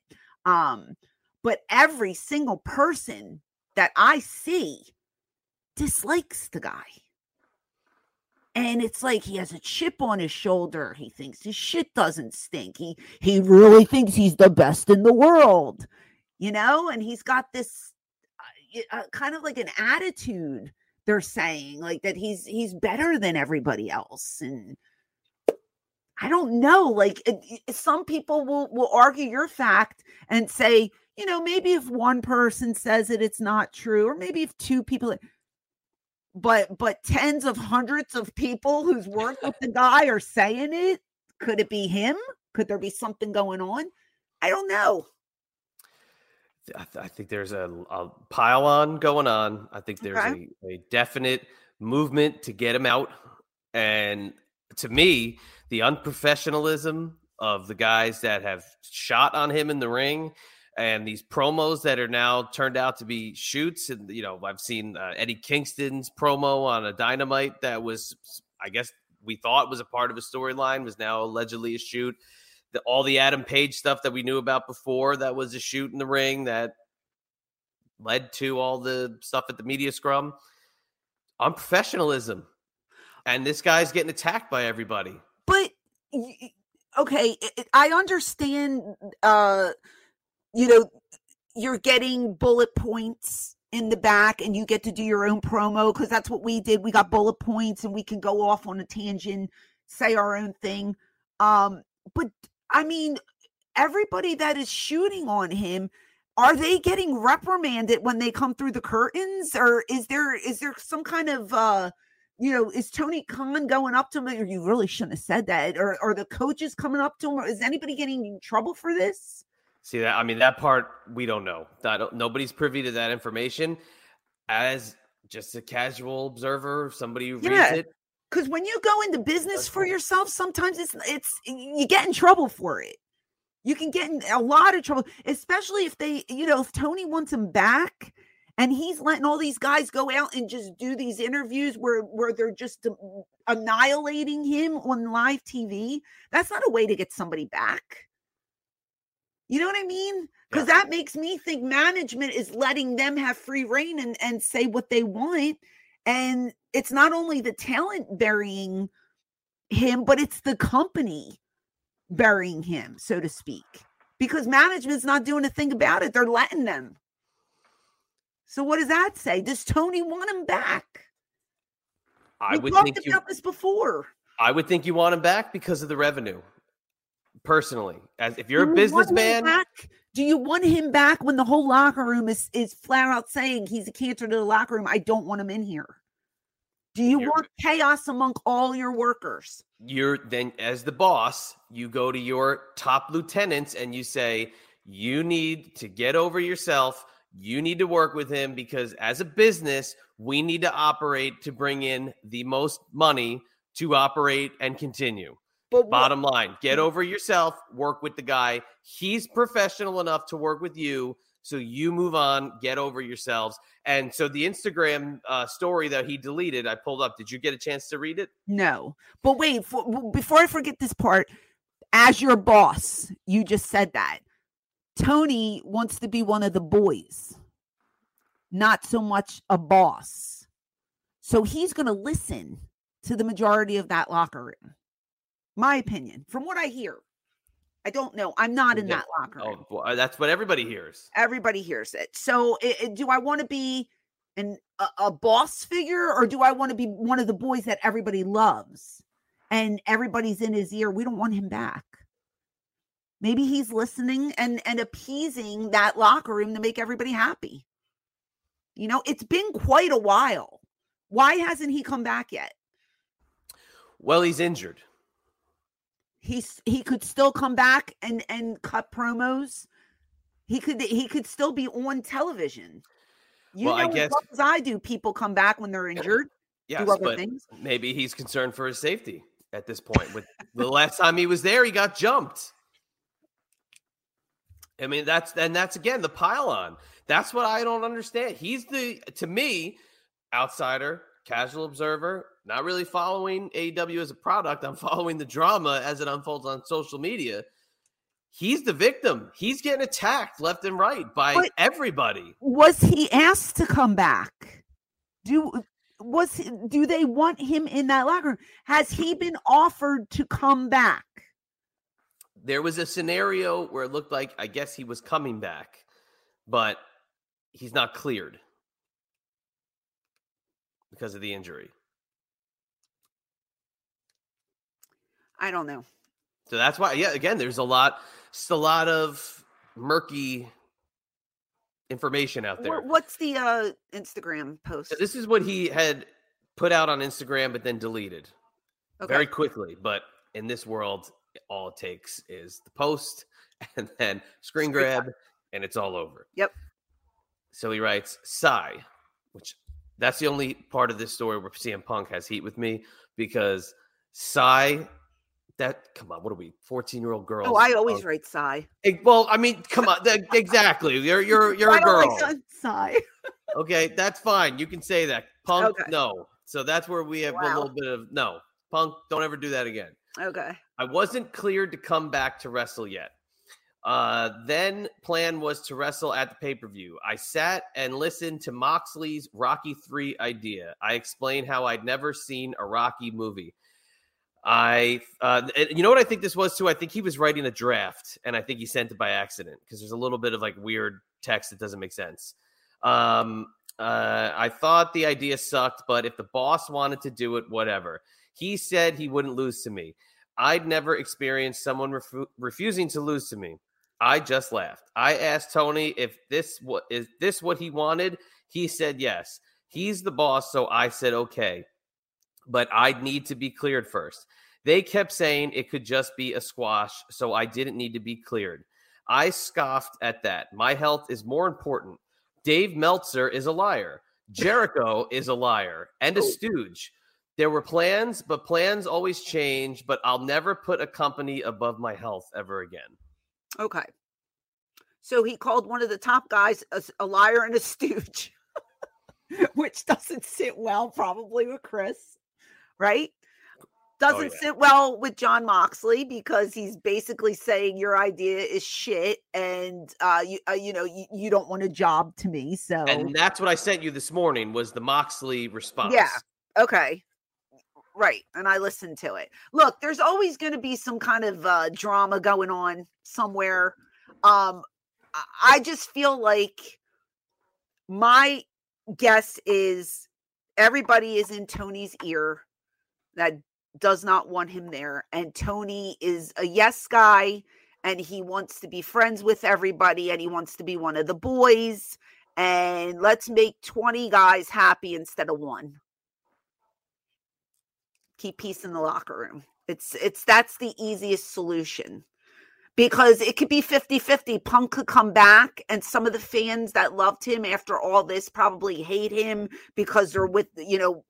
But every single person that I see dislikes the guy. And it's like he has a chip on his shoulder. He thinks his shit doesn't stink. He really thinks he's the best in the world, you know? And he's got this kind of like an attitude, they're saying, like that he's better than everybody else. And I don't know, like some people will argue your fact and say, you know, maybe if one person says it, it's not true, or maybe if two people, but tens of hundreds of people who's worked with the guy are saying it. Could it be him? Could there be something going on? I don't know. I think there's a pile on going on. I think there's a definite movement to get him out. And to me, the unprofessionalism of the guys that have shot on him in the ring and these promos that are now turned out to be shoots. And, you know, I've seen Eddie Kingston's promo on a Dynamite that was, I guess we thought was a part of a storyline, was now allegedly a shoot. All the Adam Page stuff that we knew about before that was a shoot in the ring that led to all the stuff at the media scrum. Unprofessionalism. And this guy's getting attacked by everybody. But, okay, I understand, you know, you're getting bullet points in the back and you get to do your own promo because that's what we did. We got bullet points and we can go off on a tangent, say our own thing. But, I mean, everybody that is shooting on him, are they getting reprimanded when they come through the curtains? Or is there some kind of... you know, is Tony Khan going up to him? Or you really shouldn't have said that. Or are the coaches coming up to him? Or is anybody getting in trouble for this? See that? I mean, that part we don't know. Nobody's privy to that information. As just a casual observer, somebody who reads it. Because when you go into business for yourself, sometimes it's you get in trouble for it. You can get in a lot of trouble, especially if they, you know, if Tony wants him back. And he's letting all these guys go out and just do these interviews where they're just annihilating him on live TV. That's not a way to get somebody back. You know what I mean? Because that makes me think management is letting them have free reign and say what they want. And it's not only the talent burying him, but it's the company burying him, so to speak. Because management's not doing a thing about it. They're letting them. So what does that say? Does Tony want him back? We talked about this before. I would think you want him back because of the revenue. Personally, as if you're a businessman, Do you want him back when the whole locker room is flat out saying he's a cancer to the locker room? I don't want him in here. Do you want chaos among all your workers? You're then, as the boss, you go to your top lieutenants and you say, you need to get over yourself. You need to work with him because as a business, we need to operate to bring in the most money to operate and continue. But bottom line, get over yourself, work with the guy. He's professional enough to work with you. So you move on, get over yourselves. And so the Instagram story that he deleted, I pulled up. Did you get a chance to read it? No. But wait, before I forget this part, as your boss, you just said that. Tony wants to be one of the boys, not so much a boss. So he's going to listen to the majority of that locker room. My opinion, from what I hear. I don't know. I'm not in that locker room. Oh, that's what everybody hears. Everybody hears it. So do I want to be a boss figure, or do I want to be one of the boys that everybody loves and everybody's in his ear? We don't want him back. Maybe he's listening and appeasing that locker room to make everybody happy. You know, it's been quite a while. Why hasn't he come back yet? Well, he's injured. He could still come back and cut promos. He could still be on television. I guess, as well as I do, people come back when they're injured. Yes, do other things. Maybe he's concerned for his safety at this point. With the last time he was there, he got jumped. I mean, that's again the pile on. That's what I don't understand. He's to me, outsider, casual observer. Not really following AEW as a product. I'm following the drama as it unfolds on social media. He's the victim. He's getting attacked left and right by everybody. Was he asked to come back? Do they want him in that locker room? Has he been offered to come back? There was a scenario where it looked like, I guess he was coming back, but he's not cleared because of the injury. I don't know. So that's why, again, there's a lot of murky information out there. What's the Instagram post? So this is what he had put out on Instagram, but then deleted very quickly. But in this world, all it takes is the post and then screen grab, and it's all over. Yep. So he writes, sigh, which that's the only part of this story where CM Punk has heat with me, because sigh. That, come on, what are we, 14-year-old girls? Oh, I always write sigh. Well, I mean, come on, exactly. You're a girl. Sigh. Okay, that's fine. You can say that. Punk, no. So that's where we have a little bit of no. Punk, don't ever do that again. Okay. I wasn't cleared to come back to wrestle yet. Then plan was to wrestle at the pay-per-view. I sat and listened to Moxley's Rocky 3 idea. I explained how I'd never seen a Rocky movie. You know what I think this was too? I think he was writing a draft and I think he sent it by accident because there's a little bit of like weird text that doesn't make sense. I thought the idea sucked, but if the boss wanted to do it, whatever. He said he wouldn't lose to me. I'd never experienced someone refusing to lose to me. I just laughed. I asked Tony if is this what he wanted? He said yes. He's the boss, so I said okay. But I'd need to be cleared first. They kept saying it could just be a squash, so I didn't need to be cleared. I scoffed at that. My health is more important. Dave Meltzer is a liar. Jericho is a liar and a stooge. There were plans, but plans always change, but I'll never put a company above my health ever again. Okay. So he called one of the top guys a liar and a stooge, which doesn't sit well probably with Chris. Right? Doesn't sit well with Jon Moxley because he's basically saying your idea is shit and you don't want a job to me. So, and that's what I sent you this morning was the Moxley response. Yeah. Okay. Right. And I listened to it. Look, there's always going to be some kind of drama going on somewhere. I just feel like my guess is everybody is in Tony's ear that does not want him there. And Tony is a yes guy and he wants to be friends with everybody, and he wants to be one of the boys, and let's make 20 guys happy instead of one. Keep peace in the locker room. It's that's the easiest solution, because it could be 50-50. Punk could come back, and some of the fans that loved him after all this probably hate him because they're with, you know,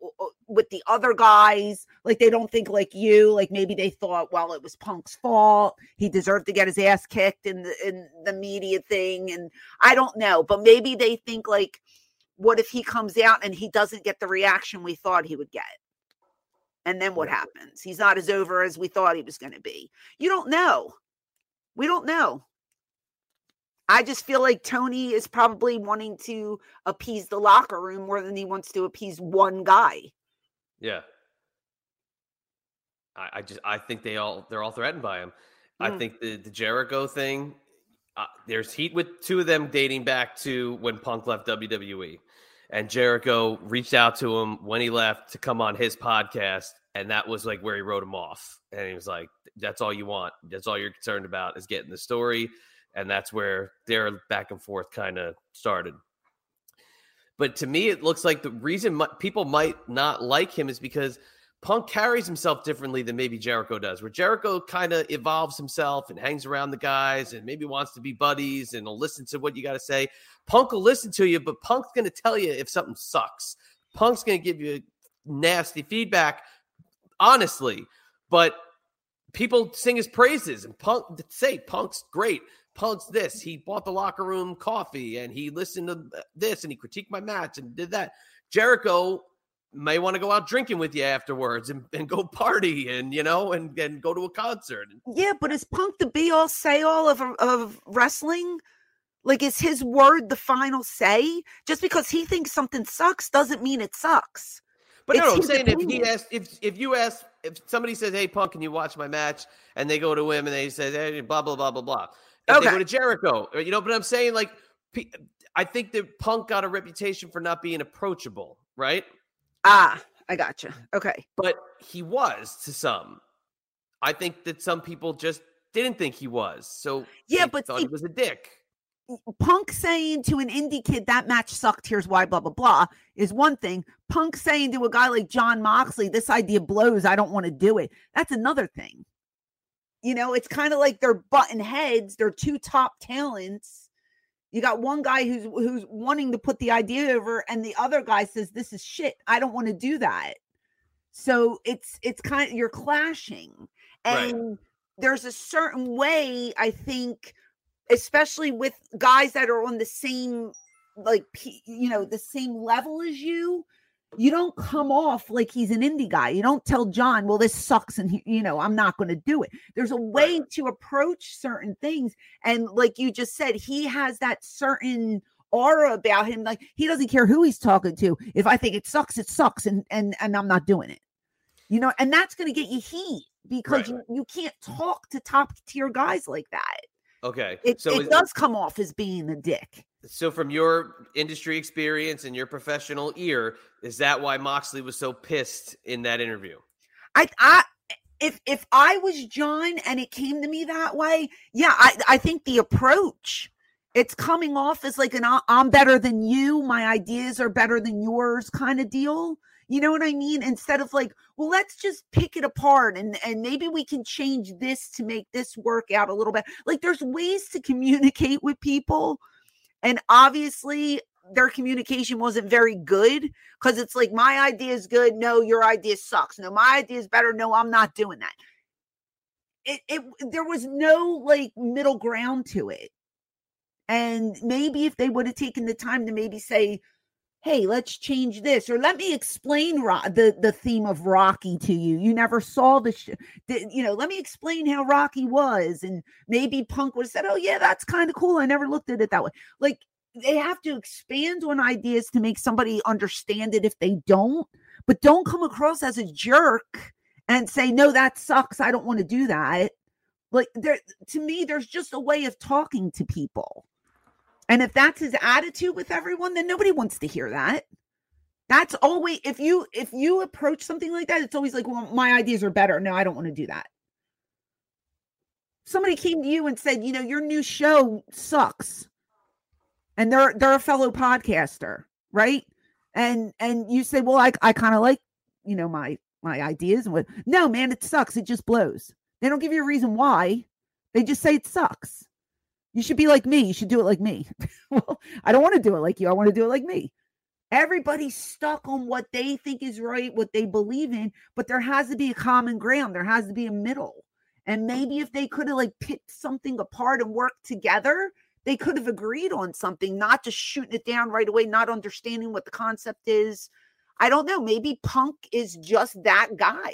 with the other guys. Like, they don't think like you. Like, maybe they thought, well, it was Punk's fault. He deserved to get his ass kicked in the media thing. And I don't know, but maybe they think like, what if he comes out and he doesn't get the reaction we thought he would get? And then what happens? He's not as over as we thought he was going to be. You don't know. We don't know. I just feel like Tony is probably wanting to appease the locker room more than he wants to appease one guy. Yeah. I think they're all threatened by him. I think the Jericho thing, there's heat with two of them dating back to when Punk left WWE, and Jericho reached out to him when he left to come on his podcast. And that was like where he wrote him off. And he was like, that's all you want. That's all you're concerned about is getting the story. And that's where their back and forth kind of started. But to me, it looks like the reason people might not like him is because Punk carries himself differently than maybe Jericho does, where Jericho kind of evolves himself and hangs around the guys and maybe wants to be buddies and will listen to what you got to say. Punk will listen to you, but Punk's going to tell you if something sucks. Punk's going to give you nasty feedback, honestly, but people sing his praises and Punk's great. Punk's this. He bought the locker room coffee and he listened to this and he critiqued my match and did that. Jericho may want to go out drinking with you afterwards and go party and, you know, and go to a concert. Yeah, but is Punk the be all say all of wrestling? Like, is his word the final say? Just because he thinks something sucks doesn't mean it sucks. But no, I'm saying if somebody says, hey, Punk, can you watch my match? And they go to him and they say, hey, blah, blah, blah, blah, blah. And okay, they go to Jericho. You know, but I'm saying, like, I think that Punk got a reputation for not being approachable, right? Ah, I gotcha. Okay. But he was to some. I think that some people just didn't think he was. So yeah, but thought he was a dick. Punk saying to an indie kid, that match sucked, here's why, blah, blah, blah, is one thing. Punk saying to a guy like Jon Moxley, this idea blows, I don't want to do it, that's another thing. You know, it's kind of like they're butting heads. They're two top talents. You got one guy who's wanting to put the idea over, and the other guy says, this is shit, I don't want to do that. So it's kind of, you're clashing. And There's a certain way, I think, especially with guys that are on the same, like, you know, the same level as you, you don't come off like he's an indie guy. You don't tell John, well, this sucks, and, you know, I'm not going to do it. There's a way to approach certain things. And like you just said, he has that certain aura about him. Like, he doesn't care who he's talking to. If I think it sucks, and I'm not doing it. You know, and that's going to get you heat, because you can't talk to top tier guys like that. Okay. It does come off as being a dick. So from your industry experience and your professional ear, is that why Moxley was so pissed in that interview? If I was John and it came to me that way, yeah, I think the approach, it's coming off as like an I'm better than you, my ideas are better than yours kind of deal. You know what I mean? Instead of like, well, let's just pick it apart and maybe we can change this to make this work out a little bit. Like, there's ways to communicate with people. And obviously their communication wasn't very good, because it's like, my idea is good. No, your idea sucks. No, my idea is better. No, I'm not doing that. There was no like middle ground to it. And maybe if they would have taken the time to maybe say, hey, let's change this, or let me explain the theme of Rocky to you. You never saw you know, let me explain how Rocky was. And maybe Punk would have said, oh yeah, that's kind of cool, I never looked at it that way. Like, they have to expand on ideas to make somebody understand it if they don't, but don't come across as a jerk and say, no, that sucks, I don't want to do that. Like, to me, there's just a way of talking to people. And if that's his attitude with everyone, then nobody wants to hear that. That's always, if you approach something like that, it's always like, well, my ideas are better. No, I don't want to do that. somebody came to you and said, you know, your new show sucks, and they're a fellow podcaster, right? And you say, well, I kind of like, you know, my ideas and what. No, man, it sucks. It just blows. They don't give you a reason why. They just say it sucks. You should be like me. You should do it like me. Well, I don't want to do it like you. I want to do it like me. Everybody's stuck on what they think is right, what they believe in, but there has to be a common ground. There has to be a middle. And maybe if they could have like picked something apart and worked together, they could have agreed on something, not just shooting it down right away, not understanding what the concept is. I don't know. Maybe Punk is just that guy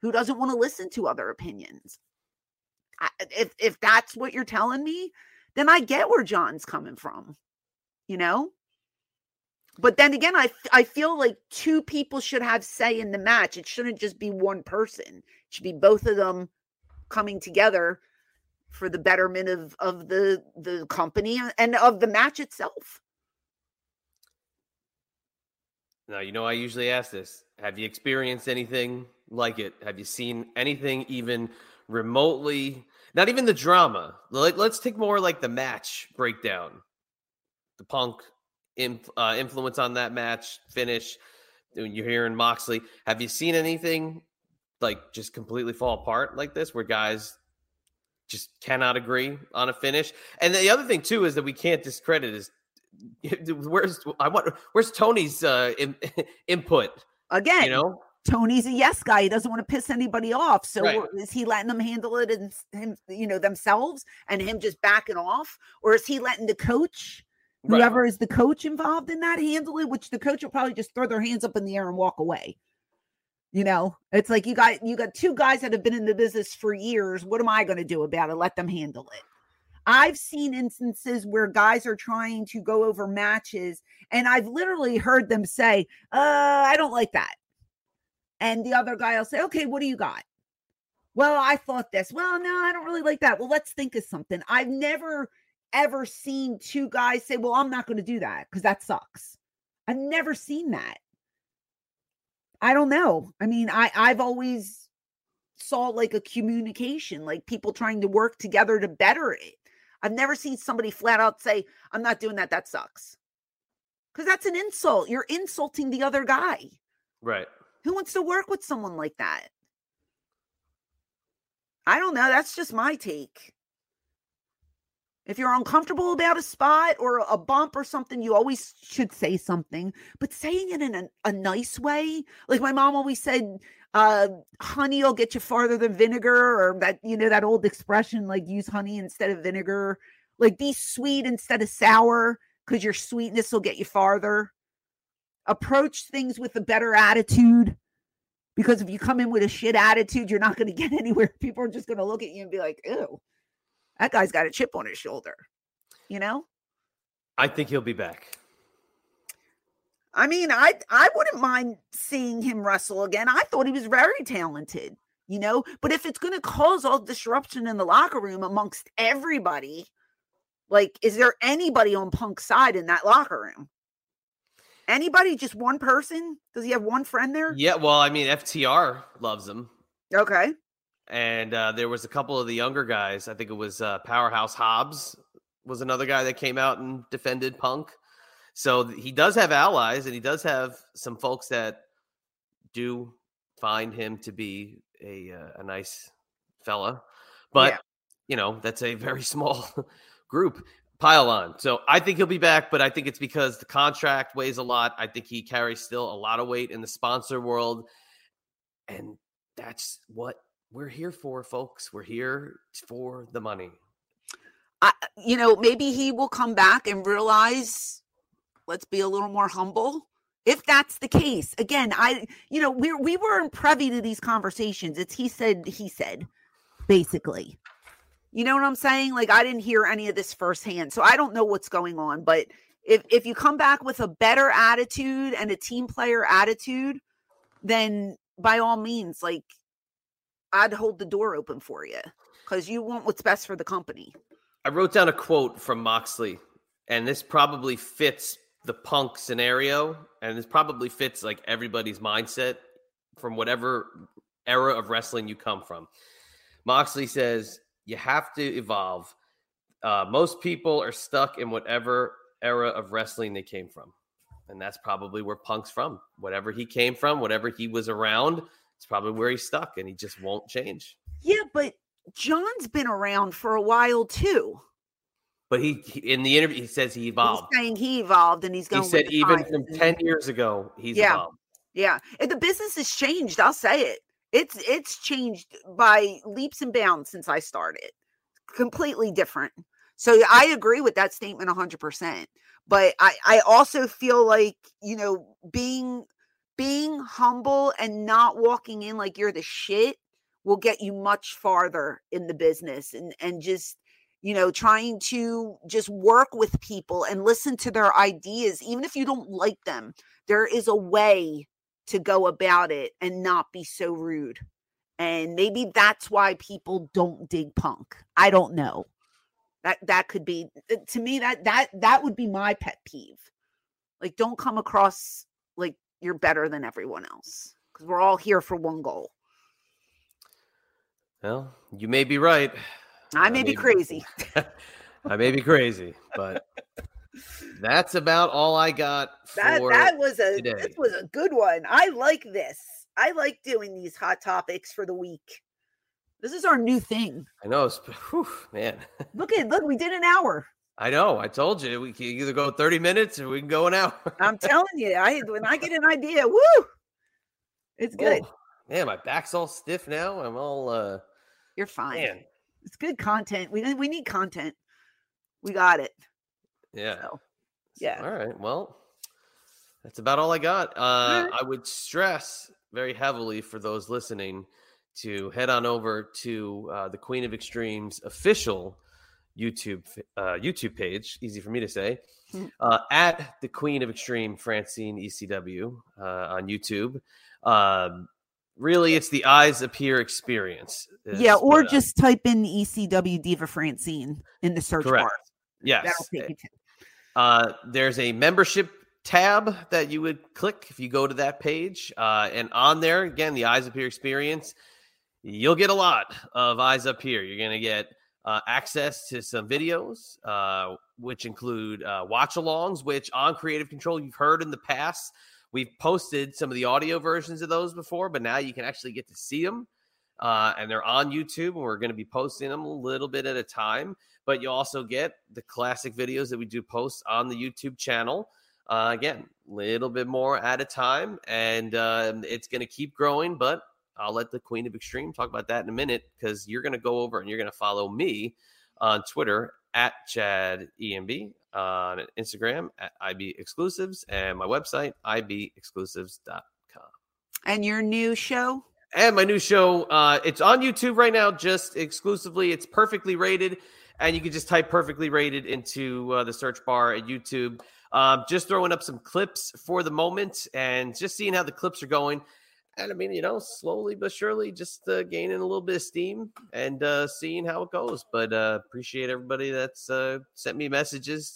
who doesn't want to listen to other opinions. If that's what you're telling me, then I get where John's coming from, you know? But then again, I feel like two people should have say in the match. It shouldn't just be one person. It should be both of them coming together for the betterment of the company and of the match itself. Now, you know, I usually ask this. Have you experienced anything like it? Have you seen anything even remotely, not even the drama? Let's take more like the match breakdown. The Punk influence on that match finish. You're hearing Moxley. Have you seen anything like just completely fall apart like this, where guys just cannot agree on a finish? And the other thing too is that we can't discredit is where's Tony's input again? You know, Tony's a yes guy. He doesn't want to piss anybody off. So right. Is he letting them handle it and him, you know, themselves and him just backing off? Or is he letting the coach, whoever right. is the coach involved in that, handle it, which the coach will probably just throw their hands up in the air and walk away. You know, it's like you got two guys that have been in the business for years. What am I going to do about it? Let them handle it. I've seen instances where guys are trying to go over matches and I've literally heard them say, I don't like that. And the other guy will say, okay, what do you got? Well, I thought this. Well, no, I don't really like that. Well, let's think of something. I've never, ever seen two guys say, well, I'm not going to do that because that sucks. I've never seen that. I don't know. I mean, I've always saw like a communication, like people trying to work together to better it. I've never seen somebody flat out say, I'm not doing that. That sucks. Because that's an insult. You're insulting the other guy. Right. Who wants to work with someone like that? I don't know. That's just my take. If you're uncomfortable about a spot or a bump or something, you always should say something. But saying it in a nice way, like my mom always said, honey will get you farther than vinegar, or that, you know, that old expression, like use honey instead of vinegar. Like be sweet instead of sour because your sweetness will get you farther. Approach things with a better attitude, because if you come in with a shit attitude, you're not going to get anywhere. People are just going to look at you and be like, ew, that guy's got a chip on his shoulder. You know? I think he'll be back. I mean, I wouldn't mind seeing him wrestle again. I thought he was very talented, you know? But if it's going to cause all disruption in the locker room amongst everybody, like, is there anybody on Punk's side in that locker room? Anybody? Just one person? Does he have one friend there? Yeah, well, I mean, FTR loves him. Okay. And there was a couple of the younger guys. I think it was Powerhouse Hobbs was another guy that came out and defended Punk. So he does have allies, and he does have some folks that do find him to be a nice fella. But, you know, that's a very small group. Pile on. So I think he'll be back, but I think it's because the contract weighs a lot. I think he carries still a lot of weight in the sponsor world. And that's what we're here for, folks. We're here for the money. You know, maybe he will come back and realize, let's be a little more humble. If that's the case, again, you know, we weren't privy to these conversations. It's he said, basically. You know what I'm saying? Like, I didn't hear any of this firsthand, so I don't know what's going on. But if you come back with a better attitude and a team player attitude, then by all means, like, I'd hold the door open for you because you want what's best for the company. I wrote down a quote from Moxley, and this probably fits the Punk scenario, and this probably fits, like, everybody's mindset from whatever era of wrestling you come from. Moxley says, You have to evolve. Most people are stuck in whatever era of wrestling they came from. And that's probably where Punk's from. Whatever he came from, whatever he was around, it's probably where he's stuck, and he just won't change. Yeah, but John's been around for a while too. But he in the interview, he says he evolved. He's saying he evolved, and he's going. He said even from 10 years ago, he's evolved. Yeah, if the business has changed. I'll say it. It's changed by leaps and bounds since I started. Completely different. So I agree with that statement 100%. But I also feel like, you know, being humble and not walking in like you're the shit will get you much farther in the business, and just, you know, trying to just work with people and listen to their ideas. Even if you don't like them, there is a way to go about it and not be so rude. And maybe that's why people don't dig Punk. I don't know. That could be, to me, that would be my pet peeve. Like, don't come across like you're better than everyone else, because we're all here for one goal. Well, you may be right. I may be crazy. I may be crazy, but that's about all I got for today. This was a good one. I like this. I like doing these hot topics for the week. This is our new thing. I know. Whew, man. Look, we did an hour. I know. I told you we can either go 30 minutes or we can go an hour. I'm telling you, when I get an idea, woo, it's good. Oh, man, my back's all stiff now. I'm all. You're fine. Man. It's good content. We need content. We got it. Yeah. So, yeah. All right. Well, that's about all I got. I would stress very heavily for those listening to head on over to the Queen of Extreme's official YouTube page. Easy for me to say. At the Queen of Extreme, Francine ECW on YouTube. Really, it's the Eyes Up Here experience. Yeah, or just type in ECW Diva Francine in the search bar. Yes. That'll take you to. There's a membership tab that you would click if you go to that page. And on there, again, the Eyes Up Here experience. You'll get a lot of Eyes Up Here. You're going to get access to some videos, which include watch-alongs, which on Creative Control you've heard in the past. We've posted some of the audio versions of those before, but now you can actually get to see them. And they're on YouTube, and we're going to be posting them a little bit at a time. But you also get the classic videos that we do post on the YouTube channel. Again, a little bit more at a time, and it's going to keep growing, but I'll let the Queen of Extreme talk about that in a minute, because you're going to go over and you're going to follow me on Twitter at ChadEMB, on Instagram at IB Exclusives, and my website, ibexclusives.com. And your new show? And my new show, it's on YouTube right now, just exclusively. It's Perfectly Rated, and you can just type Perfectly Rated into the search bar at YouTube. Just throwing up some clips for the moment and just seeing how the clips are going. And I mean, you know, slowly but surely, just gaining a little bit of steam and seeing how it goes. But appreciate everybody that's sent me messages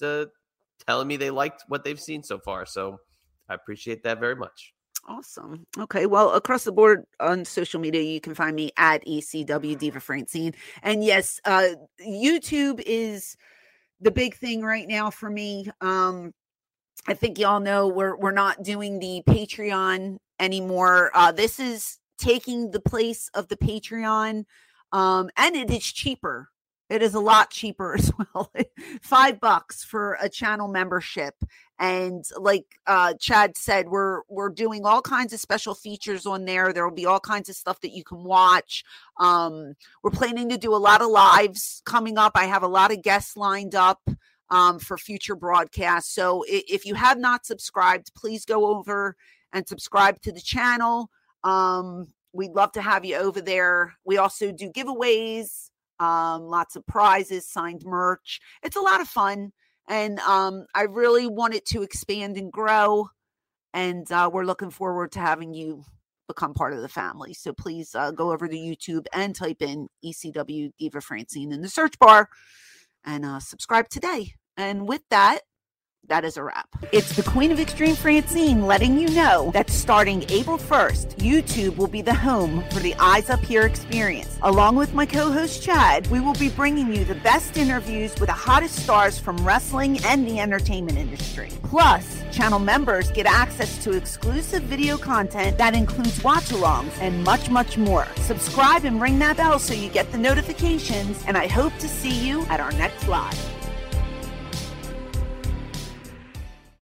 telling me they liked what they've seen so far. So I appreciate that very much. Awesome. Okay. Well, across the board on social media, you can find me at ECW Diva Francine. And yes, YouTube is the big thing right now for me. I think y'all know we're not doing the Patreon anymore. This is taking the place of the Patreon, and it is cheaper. It is a lot cheaper as well. $5 for a channel membership, and like Chad said, we're doing all kinds of special features on there. There will be all kinds of stuff that you can watch. We're planning to do a lot of lives coming up. I have a lot of guests lined up for future broadcasts. So if you have not subscribed, please go over and subscribe to the channel. We'd love to have you over there. We also do giveaways, lots of prizes, signed merch. It's a lot of fun. And I really want it to expand and grow. And we're looking forward to having you become part of the family. So please go over to YouTube and type in ECW Diva Francine in the search bar and subscribe today. And with that, That is a wrap. It's the Queen of Extreme, Francine, letting you know that starting April 1st, YouTube will be the home for the Eyes Up Here experience. Along with my co-host Chad, we will be bringing you the best interviews with the hottest stars from wrestling and the entertainment industry. Plus, channel members get access to exclusive video content that includes watch-alongs and much, much more. Subscribe and ring that bell so you get the notifications, and I hope to see you at our next live.